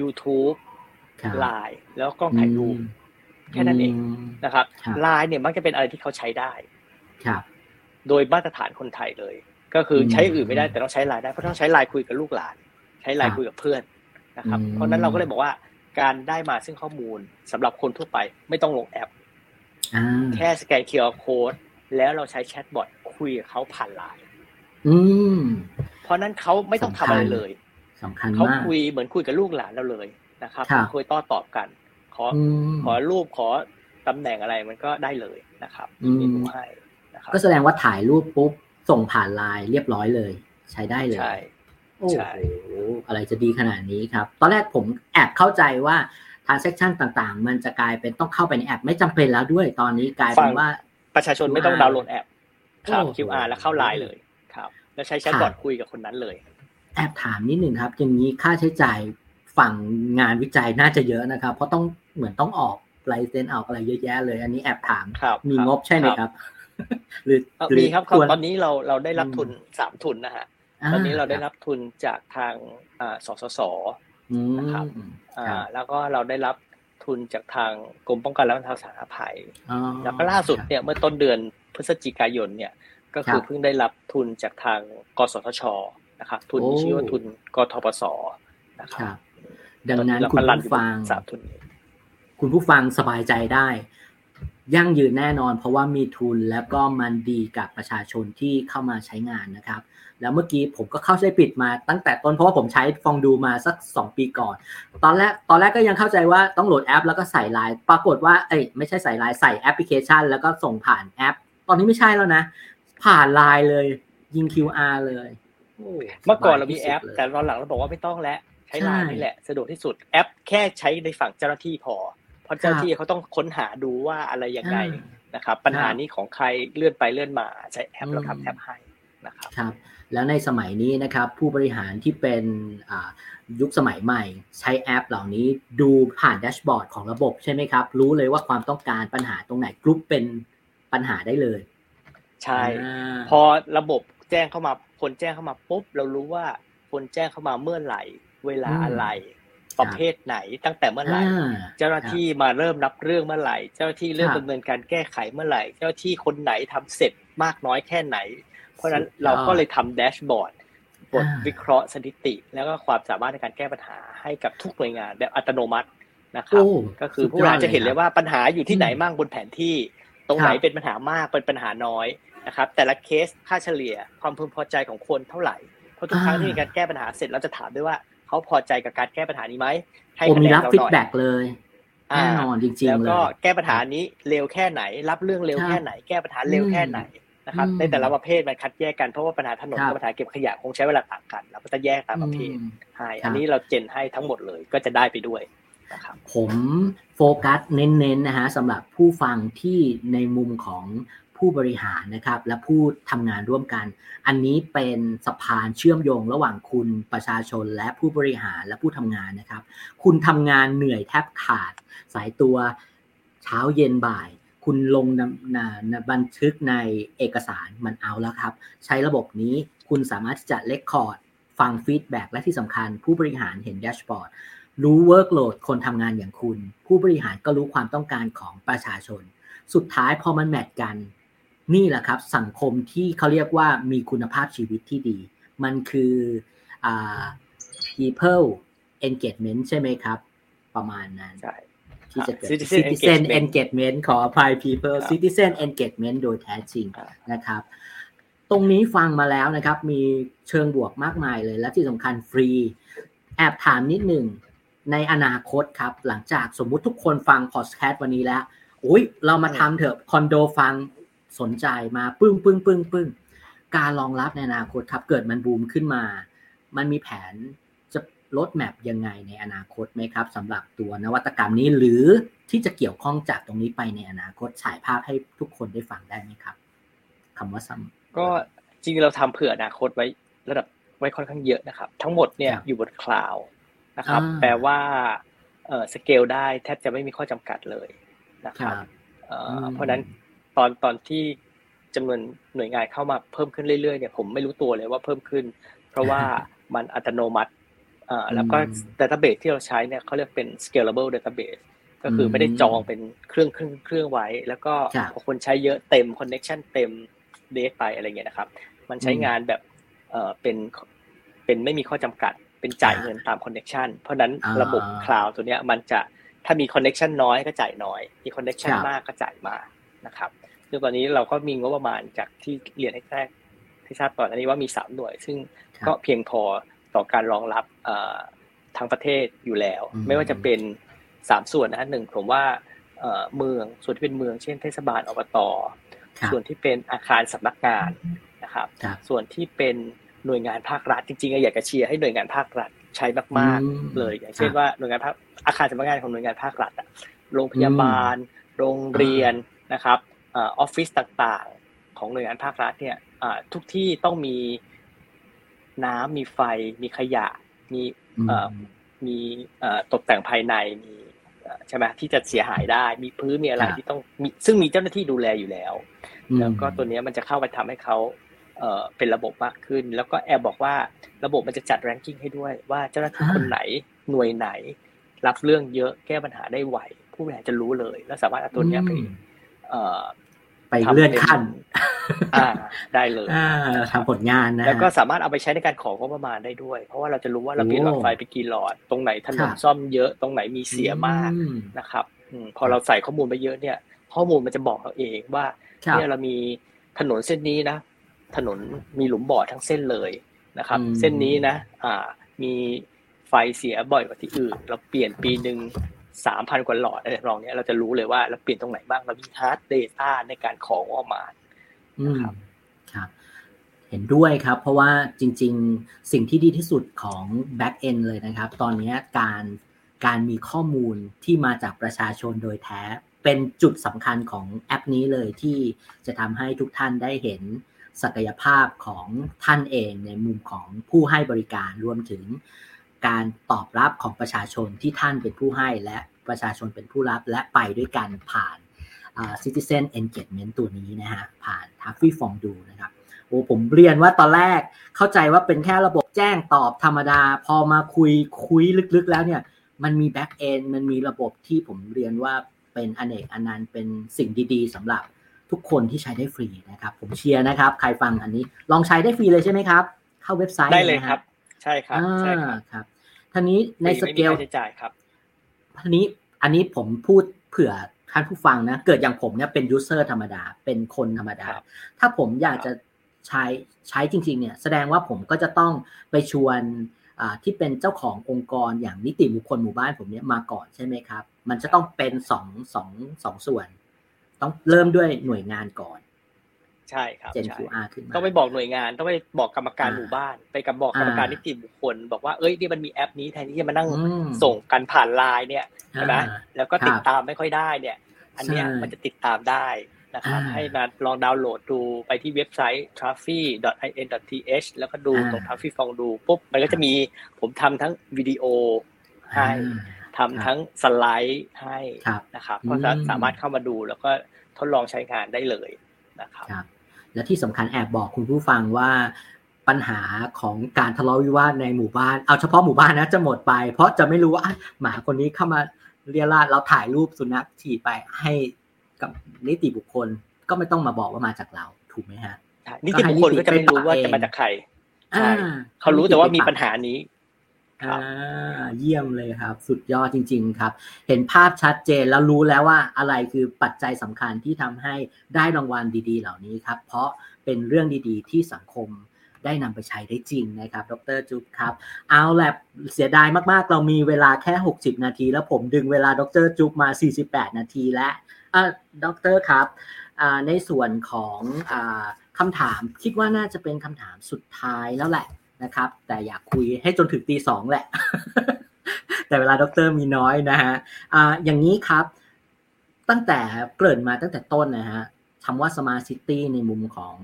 YouTubeไลน์ แล้วก็ถ่ายรูปแค่นั้นเองนะครับ ไลน์ เนี่ยมักจะเป็นอะไรที่เขาใช้ได้โดยมาตรฐานคนไทยเลยก็คือใช้อื่นไม่ได้แต่ต้องใช้ ไลน์ ได้เพราะต้องใช้ ไลน์ คุยกับลูกหลานใช้ ไลน์ คุยกับเพื่อนนะครับเพราะนั้นเราก็เลยบอกว่าการได้มาซึ่งข้อมูลสำหรับคนทั่วไปไม่ต้องลงแอปแค่สแกน คิว อาร์ Code แล้วเราใช้แชทบอทคุยกับเขาผ่าน ไลน์ เพราะนั้นเขาไม่ต้องทำอะไรเลยเขาคุยเหมือนคุยกับลูกหลานเราเลยนะครับคุยโต้ตอบกันขอขอรูปขอตำแหน่งอะไรมันก็ได้เลยนะครับมีรูปให้นะครับก็แสดงว่าถ่ายรูปปุ๊บส่งผ่าน ไลน์ เรียบร้อยเลยใช้ได้เลยโอ้โหอะไรจะดีขนาดนี้ครับตอนแรกผมแอบเข้าใจว่า transaction ต่างๆมันจะกลายเป็นต้องเข้าไปในแอปไม่จำเป็นแล้วด้วยตอนนี้กลายเป็นว่าประชาชนไม่ต้องดาวน์โหลดแอปครับ คิว อาร์ แล้วเข้า ไลน์ เลยครับแล้วใช้แชทบอทคุยกับคนนั้นเลยแอบถามนิดนึงครับอย่างนี้ค่าใช้จ่ายฝั่งงานวิจัยน่าจะเยอะนะครับเพราะต้องเหมือนต้องออกไลเซนส์ออกอะไรเยอะแยะเลยอันนี้แอบถามมีงบใช่ไหมครับหรือมีครับตอนนี้เราเราได้รับทุนสามทุนนะฮะตอนนี้เราได้รับทุนจากทางสสสนะครับแล้วก็เราได้รับทุนจากทางกรมป้องกันและบรรเทาสาธารณภัยแล้วก็ล่าสุดเนี่ยเมื่อต้นเดือนพฤศจิกายนเนี่ยก็คือเพิ่งได้รับทุนจากทางกสทชนะครับทุนชื่อว่าทุนกทปสนะครับดังนั้นคุณผู้ฟังคุณผู้ฟังสบายใจได้ยั่งยืนแน่นอนเพราะว่ามีทุนแล้วก็มันดีกับประชาชนที่เข้ามาใช้งานนะครับแล้วเมื่อกี้ผมก็เข้าใจผิดมาตั้งแต่ต้นเพราะว่าผมใช้ฟองดูมาสักสองปีก่อนตอนแรกตอนแรกก็ยังเข้าใจว่าต้องโหลดแอปแล้วก็ใส่ ไลน์ ปรากฏว่าเอ้ยไม่ใช่ใส่ ไลน์ ใส่แอปพลิเคชันแล้วก็ส่งผ่านแอปตอนนี้ไม่ใช่แล้วนะผ่าน ไลน์ เลยยิง คิว อาร์ เลยเมื่อก่อนเรามีแอปแต่ตอนหลังเราบอกว่าไม่ต้องแล้วใช้ ไลน์ นี่แหละสะดวกที่สุดแอปแค่ใช้ในฝั่งเจ้าหน้าที่พอเพราะเจ้าหน้าที่เขาต้องค้นหาดูว่าอะไรยังไงนะครับปัญหานี้ของใครเลื่อนไปเลื่อนมาใช้แอปเราทำแอปให้นะครับครับแล้วในสมัยนี้นะครับผู้บริหารที่เป็นยุคสมัยใหม่ใช้แอปเหล่านี้ดูผ่านแดชบอร์ดของระบบใช่ไหมครับรู้เลยว่าความต้องการปัญหาตรงไหนกรุ๊ปเป็นปัญหาได้เลยใช่พอระบบแจ้งเข้ามาคนแจ้งเข้ามาปุ๊บเรารู้ว่าคนแจ้งเข้ามาเมื่อไหร่เวลาอะไรประเภทไหนตั้งแต่เมื่อไหร่เจ้าหน้าที่มาเริ่มรับเรื่องเมื่อไหร่เจ้าหน้าที่เริ่มดำเนินการแก้ไขเมื่อไหร่เจ้าหน้าที่คนไหนทำเสร็จมากน้อยแค่ไหนเพราะฉะนั้นเราก็เลยทำแดชบอร์ดบทวิเคราะห์สถิติแล้วก็ความสามารถในการแก้ปัญหาให้กับทุกหน่วยงานแบบอัตโนมัตินะครับก็คือผู้บริหารจะเห็นเลยว่าปัญหาอยู่ที่ไหนบ้างบนแผนที่ตรงไหนเป็นปัญหามากเป็นปัญหาน้อยนะครับแต่ละเคสค่าเฉลี่ยความพึงพอใจของคนเท่าไหร่เพราะทุกครั้งที่มีการแก้ปัญหาเสร็จเราจะถามด้วยว่าเขาพอใจกับการแก้ปัญหานี้ไหมให้คะแนนเราหน่อยรับฟีดแบ็กเลยแน่นอนจริงๆเลยแล้วก็แก้ปัญหานี้เร็วแค่ไหนรับเรื่องเร็วแค่ไหนแก้ปัญหาเร็วแค่ไหนนะครับในแต่ละประเภทมันคัดแยกกันเพราะว่าปัญหาถนนกับปัญหาเก็บขยะคงใช้เวลาต่างกันเราก็จะแยกตามประเภทให้อันนี้เราเจนให้ทั้งหมดเลยก็จะได้ไปด้วยนะครับผมโฟกัสเน้นๆนะฮะสำหรับผู้ฟังที่ในมุมของผู้บริหารนะครับและผู้ทำงานร่วมกันอันนี้เป็นสะพานเชื่อมโยงระหว่างคุณประชาชนและผู้บริหารและผู้ทำงานนะครับคุณทำงานเหนื่อยแทบขาดสายตัวเช้าเย็นบ่ายคุณลงบันทึกในเอกสารมันเอาแล้วครับใช้ระบบนี้คุณสามารถที่จะเรคคอร์ดฟังฟีดแบ็กและที่สำคัญผู้บริหารเห็นแดชบอร์ดรู้เวิร์กโหลดคนทำงานอย่างคุณผู้บริหารก็รู้ความต้องการของประชาชนสุดท้ายพอมันแมทช์กันนี่แหละครับสังคมที่เขาเรียกว่ามีคุณภาพชีวิตที่ดีมันคืออ่า people engagement ใช่ไหมครับประมาณนั้นใช่ที่จะเกิด citizen, citizen engagement. engagement ขออภัย people citizen engagement โดยแท้จริงนะครับตรงนี้ฟังมาแล้วนะครับมีเชิงบวกมากมายเลยและที่สำคัญฟรีแอบถามนิดหนึ่งในอนาคตครับหลังจากสมมุติทุกคนฟังพอดแคสต์วันนี้แล้วอุ๊ยเรามาทำเถอะคอนโดฟังสนใจมาปึ้งปึ้งปึ้งปึ้งการรองรับในอนาคตครับเกิดมันบูมขึ้นมามันมีแผนจะลดแมปยังไงในอนาคตไหมครับสำหรับตัวนวัตกรรมนี้หรือที่จะเกี่ยวข้องจากตรงนี้ไปในอนาคตฉายภาพให้ทุกคนได้ฟังได้ไหมครับคำว่าซ้ำก็จริงเราทำเผื่ออนาคตไว้ระดับไว้ค่อนข้างเยอะนะครับทั้งหมดเนี่ยอยู่บนคลาวด์นะครับแปลว่าเอ่อสเกลได้แทบจะไม่มีข้อจำกัดเลยนะครับเพราะนั้นตอนตอนที่จำนวนหน่วยงานเข้ามาเพิ่มขึ้นเรื่อยๆเนี่ยผมไม่รู้ตัวเลยว่าเพิ่มขึ้นเพราะว่ามันอัตโนมัติเอ่อแล้วก็ database ที่เราใช้เนี่ยเขาเรียกเป็น scalable database ก็คือไม่ได้จองเป็นเครื่องเครื่องเครื่องไว้แล้วก็พอคนใช้เยอะเต็ม connection เต็ม date ไปอะไรเงี้ยนะครับมันใช้งานแบบเอ่อเป็นเป็นไม่มีข้อจำกัดเป็นจ่ายเงินตาม connection เพราะนั้นระบบ cloud ตัวเนี้ยมันจะถ้ามี connection น้อยก็จ่ายน้อยมี connection มากก็จ่ายมากนะครับซึ่งตอนนี้เราก็มีงบประมาณจากที่เรียนให้แรกที่ทราบก่อนอันนี้ว่ามีสามหน่วยซึ่งก็เพียงพอต่อการรองรับทั้งประเทศอยู่แล้วไม่ว่าจะเป็นสามส่วนนะฮะหนึ่งผมว่าเมืองส่วนที่เป็นเมืองเช่นเทศบาลอบต.ส่วนที่เป็นอาคารสำนักงานนะครับส่วนที่เป็นหน่วยงานภาครัฐจริงๆอยากจะเชียร์ให้หน่วยงานภาครัฐ ช้มากๆเลยอย่างเช่นว่าหน่วยงานภาคอาคารสำนักงานของหน่วยงานภาครัฐอ่ะโรงพยาบาลโรงเรียนนะครับเอ่อออฟฟิศต่างๆของหน่วยงานภาครัฐเนี่ยเอ่อทุกที่ต้องมีน้ำมีไฟมีขยะมีเอ่อมีเอ่อตกแต่งภายในมีใช่ไหมที่จะเสียหายได้มีพื้นมีอะไรที่ต้องมีซึ่งมีเจ้าหน้าที่ดูแลอยู่แล้วแล้วก็ตัวนี้มันจะเข้าไปทำให้เขาเอ่อเป็นระบบมากขึ้นแล้วก็แอบบอกว่าระบบมันจะจัดแรงกิ้งให้ด้วยว่าเจ้าหน้าที่คนไหนหน่วยไหนรับเรื่องเยอะแก้ปัญหาได้ไวผู้บริหารจะรู้เลยแล้วสามารถเอาตัวนี้ไปเอ่อไปเลื่อนขั้นอ่าได้เลยทำผลงานนะแล้วก็สามารถเอาไปใช้ในการของงบประมาณได้ด้วยเพราะว่าเราจะรู้ว่าเราเปลี่ยนหลอดไฟไปกี่หลอดตรงไหนถนนซ่อมเยอะตรงไหนมีเสียมากนะครับพอเราใส่ข้อมูลไปเยอะเนี่ยข้อมูลมันจะบอกเราเองว่าเนี่ยเรามีถนนเส้นนี้นะถนนมีหลุมบ่อทั้งเส้นเลยนะครับเส้นนี้นะอ่ามีไฟเสียบ่อยกว่าที่อื่นเราเปลี่ยนปีนึง สามพัน กว่าหลอดอะไรลองเนี้ยเราจะรู้เลยว่าเราเปลี่ยนตรงไหนบ้างเรามี hard data ในการของออกมานะครับครับเห็นด้วยครับเพราะว่าจริงๆสิ่งที่ดีที่สุดของ back end เลยนะครับตอนนี้การการมีข้อมูลที่มาจากประชาชนโดยแท้เป็นจุดสำคัญของแอปนี้เลยที่จะทำให้ทุกท่านได้เห็นศักยภาพของท่านเองในมุมของผู้ให้บริการรวมถึงการตอบรับของประชาชนที่ท่านเป็นผู้ให้และประชาชนเป็นผู้รับและไปด้วยกันผ่านอ่า Citizen Engagement ตัวนี้นะฮะผ่าน Traffy Fondue นะครับโอ้ผมเรียนว่าตอนแรกเข้าใจว่าเป็นแค่ระบบแจ้งตอบธรรมดาพอมาคุยคุยลึกๆแล้วเนี่ยมันมี back end มันมีระบบที่ผมเรียนว่าเป็นอเนกอนันต์เป็นสิ่งดีๆสำหรับทุกคนที่ใช้ได้ฟรีนะครับผมเชียร์นะครับใครฟังอันนี้ลองใช้ได้ฟรีเลยใช่ไหมครับเข้าเว็บไซต์ได้เลยครับใช่ครับใช่ครับท่านี้ในสเกลจ่ายครับท่านี้อันนี้ผมพูดเผื่อท่านผู้ฟังนะเกิดอย่างผมเนี่ยเป็นยูเซอร์ธรรมดาเป็นคนธรรมดาถ้าผมอยากจะใช้ใช้จริงๆเนี่ยแสดงว่าผมก็จะต้องไปชวนที่เป็นเจ้าขององค์กรอย่างนิติบุคคลหมู่บ้านผมเนี่ยมาก่อนใช่ไหมครับมันจะต้องเป็นสองสองสองส่วนต้องเริ่มด้วยหน่วยงานก่อนใช่ครับ คิว อาร์ ขึ้นมาต้องไปบอกหน่วยงานต้องไปบอกกรรมการหมู่บ้านไปกับบอกกรรมการนิติบุคคลบอกว่าเอ้ยนี่มันมีแอปนี้แทนที่จะมานั่งส่งกันผ่าน ไลน์ เนี่ยใช่มั้ยแล้วก็ติดตามไม่ค่อยได้เนี่ยอันเนี้ยมันจะติดตามได้นะครับให้มาลองดาวน์โหลดดูไปที่เว็บไซต์ traffy ดอท ไอ เอ็น ดอท ที เอช แล้วก็ดูตรง Traffy Fondue ปุ๊บมันก็จะมีผมทำทั้งวิดีโอให้ทำทั้งสไลด์ให้นะครับก็สามารถเข้ามาดูแล้วก็ทดลองใช้งานได้เลยนะครับและที่สำคัญแอบบอกคุณผู้ฟังว่าปัญหาของการทะเลาะวิวาทในหมู่บ้านเอาเฉพาะหมู่บ้านนะจะหมดไปเพราะจะไม่รู้ว่าหมาคนนี้เข้ามาเรียราษฎร์เราถ่ายรูปสุนัขฉี่ไปให้กับนิติบุคคลก็ไม่ต้องมาบอกว่ามาจากเราถูกไหมฮะนิติบุคคลก็จะไม่รู้ว่าจะมาจากใครเขารู้แต่ว่ามีปัญหานี้อ่าเยี่ยมเลยครับสุดยอดจริงๆครับเห็นภาพชัดเจนแล้วรู้แล้วว่าอะไรคือปัจจัยสำคัญที่ทำให้ได้รางวัลดีๆเหล่านี้ครับเพราะเป็นเรื่องดีๆที่สังคมได้นำไปใช้ได้จริงนะครับดร.จุ๊บครับเอาแหละเสียดายมากๆเรามีเวลาแค่หกสิบนาทีแล้วผมดึงเวลาดร.จุ๊บมาสี่สิบแปดนาทีและอ่ะดร.ครับอ่าในส่วนของอ่าคำถามคิดว่าน่าจะเป็นคำถามสุดท้ายแล้วแหละนะครับแต่อยากคุยให้จนถึงตีสองแหละ แต่เวลาด็อกเตอร์มีน้อยนะฮะ อ่า อย่างนี้ครับตั้งแต่เกริ่นมาตั้งแต่ต้นนะฮะคำว่า Smart City ในมุมของ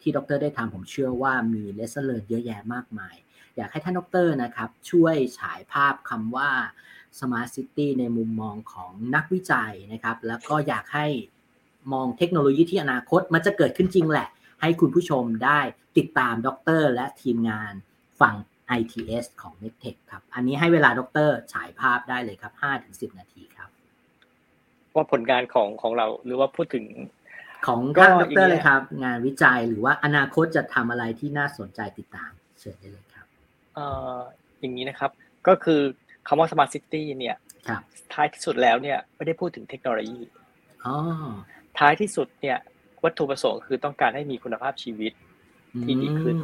ที่ด็อกเตอร์ได้ทำผมเชื่อว่ามี lesson learn เยอะแยะมากมายอยากให้ท่านด็อกเตอร์นะครับช่วยฉายภาพคำว่า Smart City ในมุมมองของนักวิจัยนะครับแล้วก็อยากให้มองเทคโนโลยีที่อนาคตมันจะเกิดขึ้นจริงแหละให้คุณผู้ชมได้ติดตามด็อกเตอร์และทีมงานฝั่ง ไอ ที เอส ของ NetTech ครับอันนี้ให้เวลาด็อกเตอร์ฉายภาพได้เลยครับ ห้าถึงสิบ นาทีครับว่าผลงานของของเราหรือว่าพูดถึงของด็อกเตอร์เลยครับงานวิจัยหรือว่าอนาคตจะทำอะไรที่น่าสนใจติดตามเชิญได้เลยครับเอ่ออย่างนี้นะครับก็คือคำว่า Smart City เนี่ยท้ายที่สุดแล้วเนี่ยไม่ได้พูดถึงเทคโนโลยีอ๋อท้ายที่สุดเนี่ยวัตถุประสงค์คือต้องการให้มีคุณภาพชีวิตที่ดีขึ้น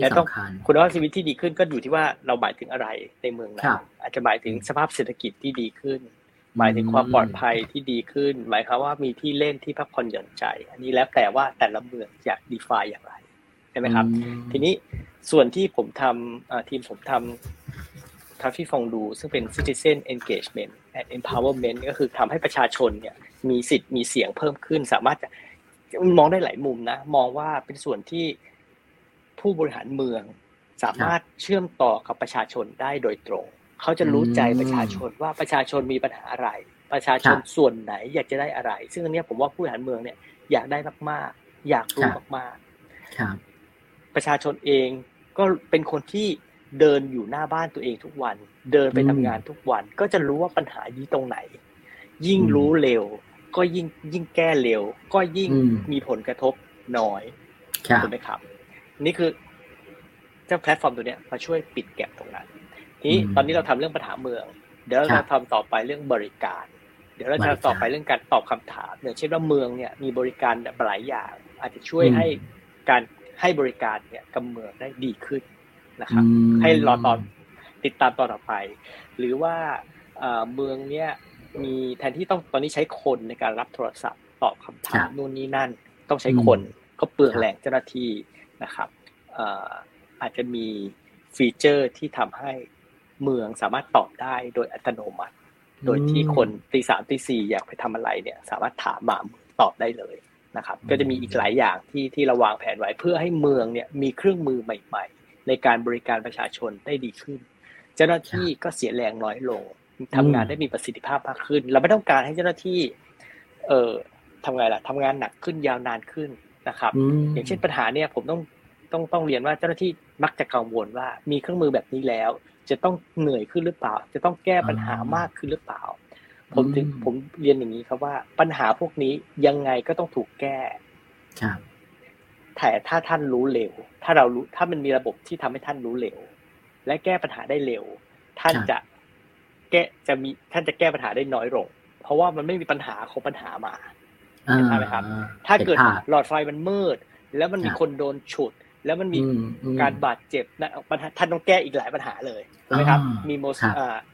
และต้องคุณภาพชีวิตที่ดีขึ้นก็อยู่ที่ว่าเราหมายถึงอะไรในเมืองนั้นอาจจะหมายถึงสภาพเศรษฐกิจที่ดีขึ้นหมายถึงความปลอดภัยที่ดีขึ้นหมายความว่ามีที่เล่นที่พักผ่อนหย่อนใจอันนี้แล้วแต่ว่าแต่ละเมืองอยาก define อย่างไรใช่ไหมครับทีนี้ส่วนที่ผมทำทีมผมท Traffy Fondue ซึ่งเป็น Citizen Engagement and Empowerment ก็คือทำให้ประชาชนเนี่ยมีสิทธิ์มีเสียงเพิ่มขึ้นสามารถจะมองได้หลายมุมนะมองว่าเป็นส่วนที่ผู้บริหารเมืองสามารถเชื่อมต่อกับประชาชนได้โดยตรงเขาจะรู้ใจประชาชนว่าประชาชนมีปัญหาอะไรประชาชนส่วนไหนอยากจะได้อะไรซึ่งอันนี้ผมว่าผู้บริหารเมืองเนี่ยอยากได้มากๆอยากรู้มากๆประชาชนเองก็เป็นคนที่เดินอยู่หน้าบ้านตัวเองทุกวันเดินไปทำงานทุกวันก็จะรู้ว่าปัญหาอยู่ตรงไหนยิ่งรู้เร็วก็ยิ่งยิ่งแก้เร็วก็ยิ่งมีผลกระทบน้อยถูกไหมครับนี่คือเจ้าแพลตฟอร์มตัวเนี้ยมาช่วยปิดแก็ปตรงนั้นทีนี้ตอนนี้เราทำเรื่องปัญหาเมืองเดี๋ยวเราทำต่อไปเรื่องบริการเดี๋ยวเราจะต่อไปเรื่องการตอบคำถามอย่างเช่นว่าเมืองเนี่ยมีบริการหลายอย่างอาจจะช่วยให้การให้บริการเนี่ยกับเมืองได้ดีขึ้นนะครับให้รอตอนติดตามตอนต่อไปหรือว่าเมืองเนี่ยมีแทนที่ต้องตอนนี้ใช้คนในการรับโทรศัพท์ตอบคำถามนู่นนี่นั่นต้องใช้คนก็เปลืองแรงเจ้าหน้าที่นะครับอาจจะมีฟีเจอร์ที่ทำให้เมืองสามารถตอบได้โดยอัตโนมัติโดยที่คนตีสามตีสี่อยากไปทำอะไรเนี่ยสามารถถามมาตอบได้เลยนะครับก็จะมีอีกหลายอย่างที่ที่เราวางแผนไว้เพื่อให้เมืองเนี่ยมีเครื่องมือใหม่ๆในการบริการประชาชนได้ดีขึ้นเจ้าหน้าที่ก็เสียแรงน้อยลงทำงานได้มีประสิทธิภาพมากขึ้นเราไม่ต้องการให้เจ้าหน้าที่เอ่อทำไงล่ะทำงานหนักขึ้นยาวนานขึ้นนะครับอย่างเช่นปัญหาเนี่ยผมต้องต้องต้องเรียนว่าเจ้าหน้าที่มักจะกังวลว่ามีเครื่องมือแบบนี้แล้วจะต้องเหนื่อยขึ้นหรือเปล่าจะต้องแก้ปัญหามากขึ้นหรือเปล่าผมถึงผมเรียนอย่างนี้ครับว่าปัญหาพวกนี้ยังไงก็ต้องถูกแก้ครับแต่ถ้าท่านรู้เร็วถ้าเรารู้ถ้ามันมีระบบที่ทำให้ท่านรู้เร็วและแก้ปัญหาได้เร็วท่านจะแก้จะมีท่านจะแก้ปัญหาได้น้อยลงเพราะว่ามันไม่มีปัญหาของปัญหามาเห็นไหมครับถ้าเกิดหลอดไฟมันมืดแล้วมันมีคนโดนฉุดแล้วมันมีการบาดเจ็บนะปัญหาท่านต้องแก้อีกหลายปัญหาเลยถูกไหมครับมีโมส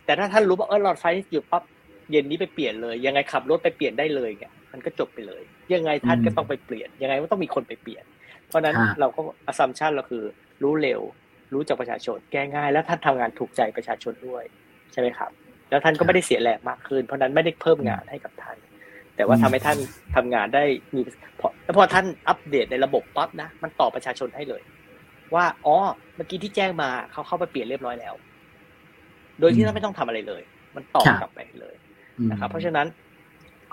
แต่ถ้าท่านรู้ว่าเออหลอดไฟหยุดปั๊บเย็นนี้ไปเปลี่ยนเลยยังไงขับรถไปเปลี่ยนได้เลยเนี่ยมันก็จบไปเลยยังไงท่านก็ต้องไปเปลี่ยนยังไงก็ต้องมีคนไปเปลี่ยนเพราะนั้นเราก็อัสซัมชันเราคือรู้เร็วรู้จักประชาชนแก้ง่ายแล้วท่านทำงานถูกใจประชาชนด้วยใช่ไหมครับแล้วท่านก็ไม่ได้เสียแรงมากขึ้นเพราะนั้นไม่ได้เพิ่มงานให้กับท่านแต่ว่าทำให้ท่านทำงานได้มีแล้วพอท่านอัปเดตในระบบปั๊บนะมันตอบประชาชนให้เลยว่าอ๋อเมื่อกี้ที่แจ้งมาเขาเข้าไปเปลี่ยนเรียบร้อยแล้วโดยที่ท่านไม่ต้องทำอะไรเลยมันตอบกลับไปเลยนะครับเพราะฉะนั้น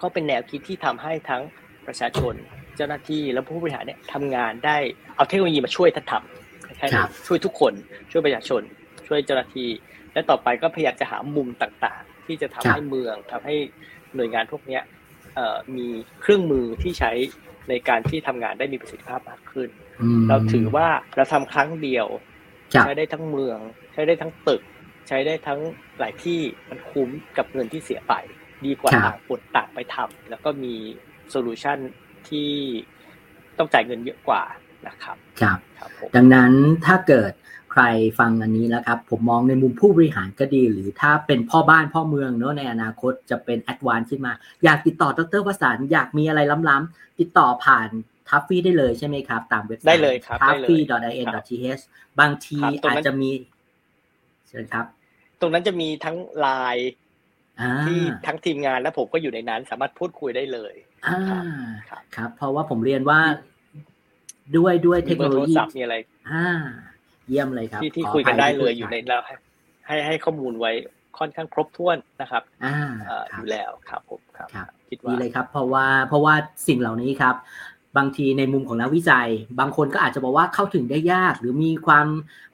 ก็เป็นแนวคิดที่ทำให้ทั้งประชาชนเจ้าหน้าที่และผู้บริหารเนี่ยทำงานได้เอาเทคโนโลยีมาช่วยท่านทำใช่ไหมช่วยทุกคนช่วยประชาชนช่วยเจ้าหน้าที่และต่อไปก็พยายามจะหามุมต่างๆที่จะทำให้เมืองทำให้หน่วยงานพวกนี้มีเครื่องมือที่ใช้ในการที่ทำงานได้มีประสิทธิภาพมากขึ้นเราถือว่าเราทำครั้งเดียวใช้ได้ทั้งเมืองใช้ได้ทั้งตึกใช้ได้ทั้งหลายที่มันคุ้มกับเงินที่เสียไปดีกว่าต่างคนต่างไปทำแล้วก็มีโซลูชันที่ต้องจ่ายเงินเยอะกว่านะครับครับดังนั้นถ้าเกิดใครฟังอันนี้แล้วครับผมมองในมุมผู้บริหารก็ดีหรือถ้าเป็นพ่อบ้านพ่อเมืองเนอะในอนาคตจะเป็นแอดวานซ์ขึ้นมาอยากติดต่อดร.วสันต์อยากมีอะไรล้ำๆติดต่อผ่านทัฟฟี่ได้เลยใช่ไหมครับตามเว็บไซต์ได้เลยครับ ทัฟฟี่ ดอท ไอ เอ็น ดอท ที เอช บางทีอาจจะมีเชิญครับตรงนั้นจะมีทั้ง ไลน์ ที่ทั้งทีมงานและผมก็อยู่ในนั้นสามารถพูดคุยได้เลยครับครับเพราะว่าผมเรียนว่าด้วยด้วยเทคโนโลยีมีอะไรเยี่ยมเลยครับที่ที่คุยกันได้เลยอยู่ในเราให้ให้ข้อมูลไว้ค่อนข้างครบถ้วนนะครับอ่าอยู่แล้วครับผมครับคิดว่าดีเลยครับเพราะว่าเพราะว่าสิ่งเหล่านี้ครับบางทีในมุมของนักวิจัยบางคนก็อาจจะบอกว่าเข้าถึงได้ยากหรือมีความ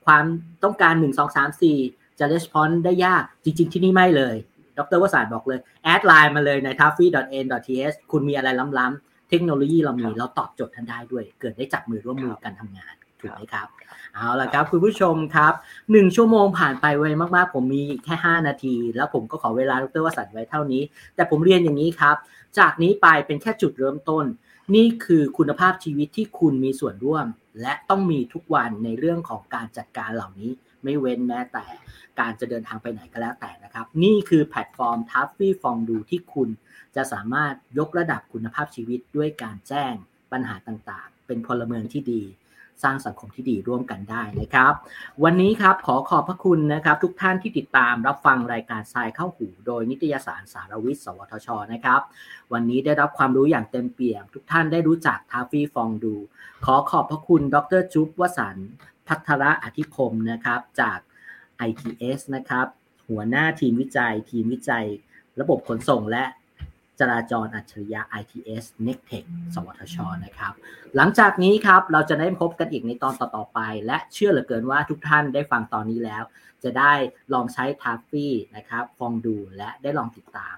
ความต้องการหนึ่ง สอง สาม สี่จะ response ได้ยากจริงๆที่นี่ไม่เลยดร.วสันต์บอกเลยแอดไลน์มาเลยใน ทัฟฟี่ ดอท เอ็น ดอท ที เอช คุณมีอะไรล้ำๆเทคโนโลยีเรามีเราตอบโจทย์ท่านได้ด้วยเกิดได้จับมือร่วมมือกันทำงานถูกไหมครับเอาล่ะครับคุณผู้ชมครับหนึ่งชั่วโมงผ่านไปไวมากๆผมมีแค่ห้านาทีแล้วผมก็ขอเวลาดร.วสันต์ไว้เท่านี้แต่ผมเรียนอย่างนี้ครับจากนี้ไปเป็นแค่จุดเริ่มต้นนี่คือคุณภาพชีวิตที่คุณมีส่วนร่วมและต้องมีทุกวันในเรื่องของการจัดการเหล่านี้ไม่เว้นแม้แต่การจะเดินทางไปไหนก็แล้วแต่นะครับนี่คือแพลตฟอร์ม Traffy Fondue ที่คุณจะสามารถยกระดับคุณภาพชีวิตด้วยการแจ้งปัญหาต่างๆเป็นพลเมืองที่ดี สร้างสังคมที่ดีร่วมกันได้นะครับวันนี้ครับขอขอบพระคุณนะครับทุกท่านที่ติดตามรับฟังรายการทรายเข้าหูโดยนิตยสารสารวิทย์สวทชนะครับวันนี้ได้รับความรู้อย่างเต็มเปี่ยมทุกท่านได้รู้จักTraffy Fondueขอขอบพระคุณดร.จุ๊บวสันต์ภัทรอธิคมนะครับจาก ไอ ที เอส นะครับหัวหน้าทีมวิจัยทีมวิจัยระบบขนส่งและจราจรอัจฉริยะ ไอ ที เอส Next Tech สวทชนะครับหลังจากนี้ครับเราจะได้พบกันอีกในตอนต่อๆไปและเชื่อเหลือเกินว่าทุกท่านได้ฟังตอนนี้แล้วจะได้ลองใช้ Traffy นะครับFondueและได้ลองติดตาม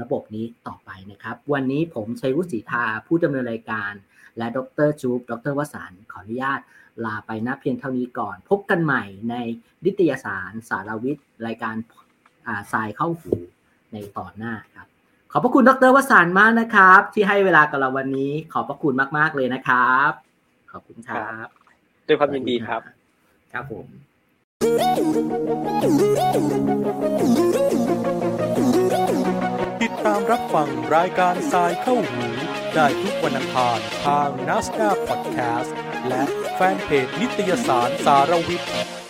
ระบบนี้ต่อไปนะครับวันนี้ผมชัยวุฒิศรีทาผู้ดำเนินรายการและดร.จูบดร.วสันต์ขออนุญาตลาไปนะเพียงเท่านี้ก่อนพบกันใหม่ในนิตยสารสารวิทย์รายการอ่าทรายเข้าหูในตอนหน้าครับขอบพระคุณดร.วสันต์มากนะครับที่ให้เวลากับเราวันนี้ขอบพระคุณมากๆเลยนะครับขอบคุณครับด้วยความยินดีครับครับผมติดตามรับฟังรายการทรายเข้าหูได้ทุกวันอังคารทาง Nasdaq Podcast และแฟนเพจนิตยสารสารวิทย์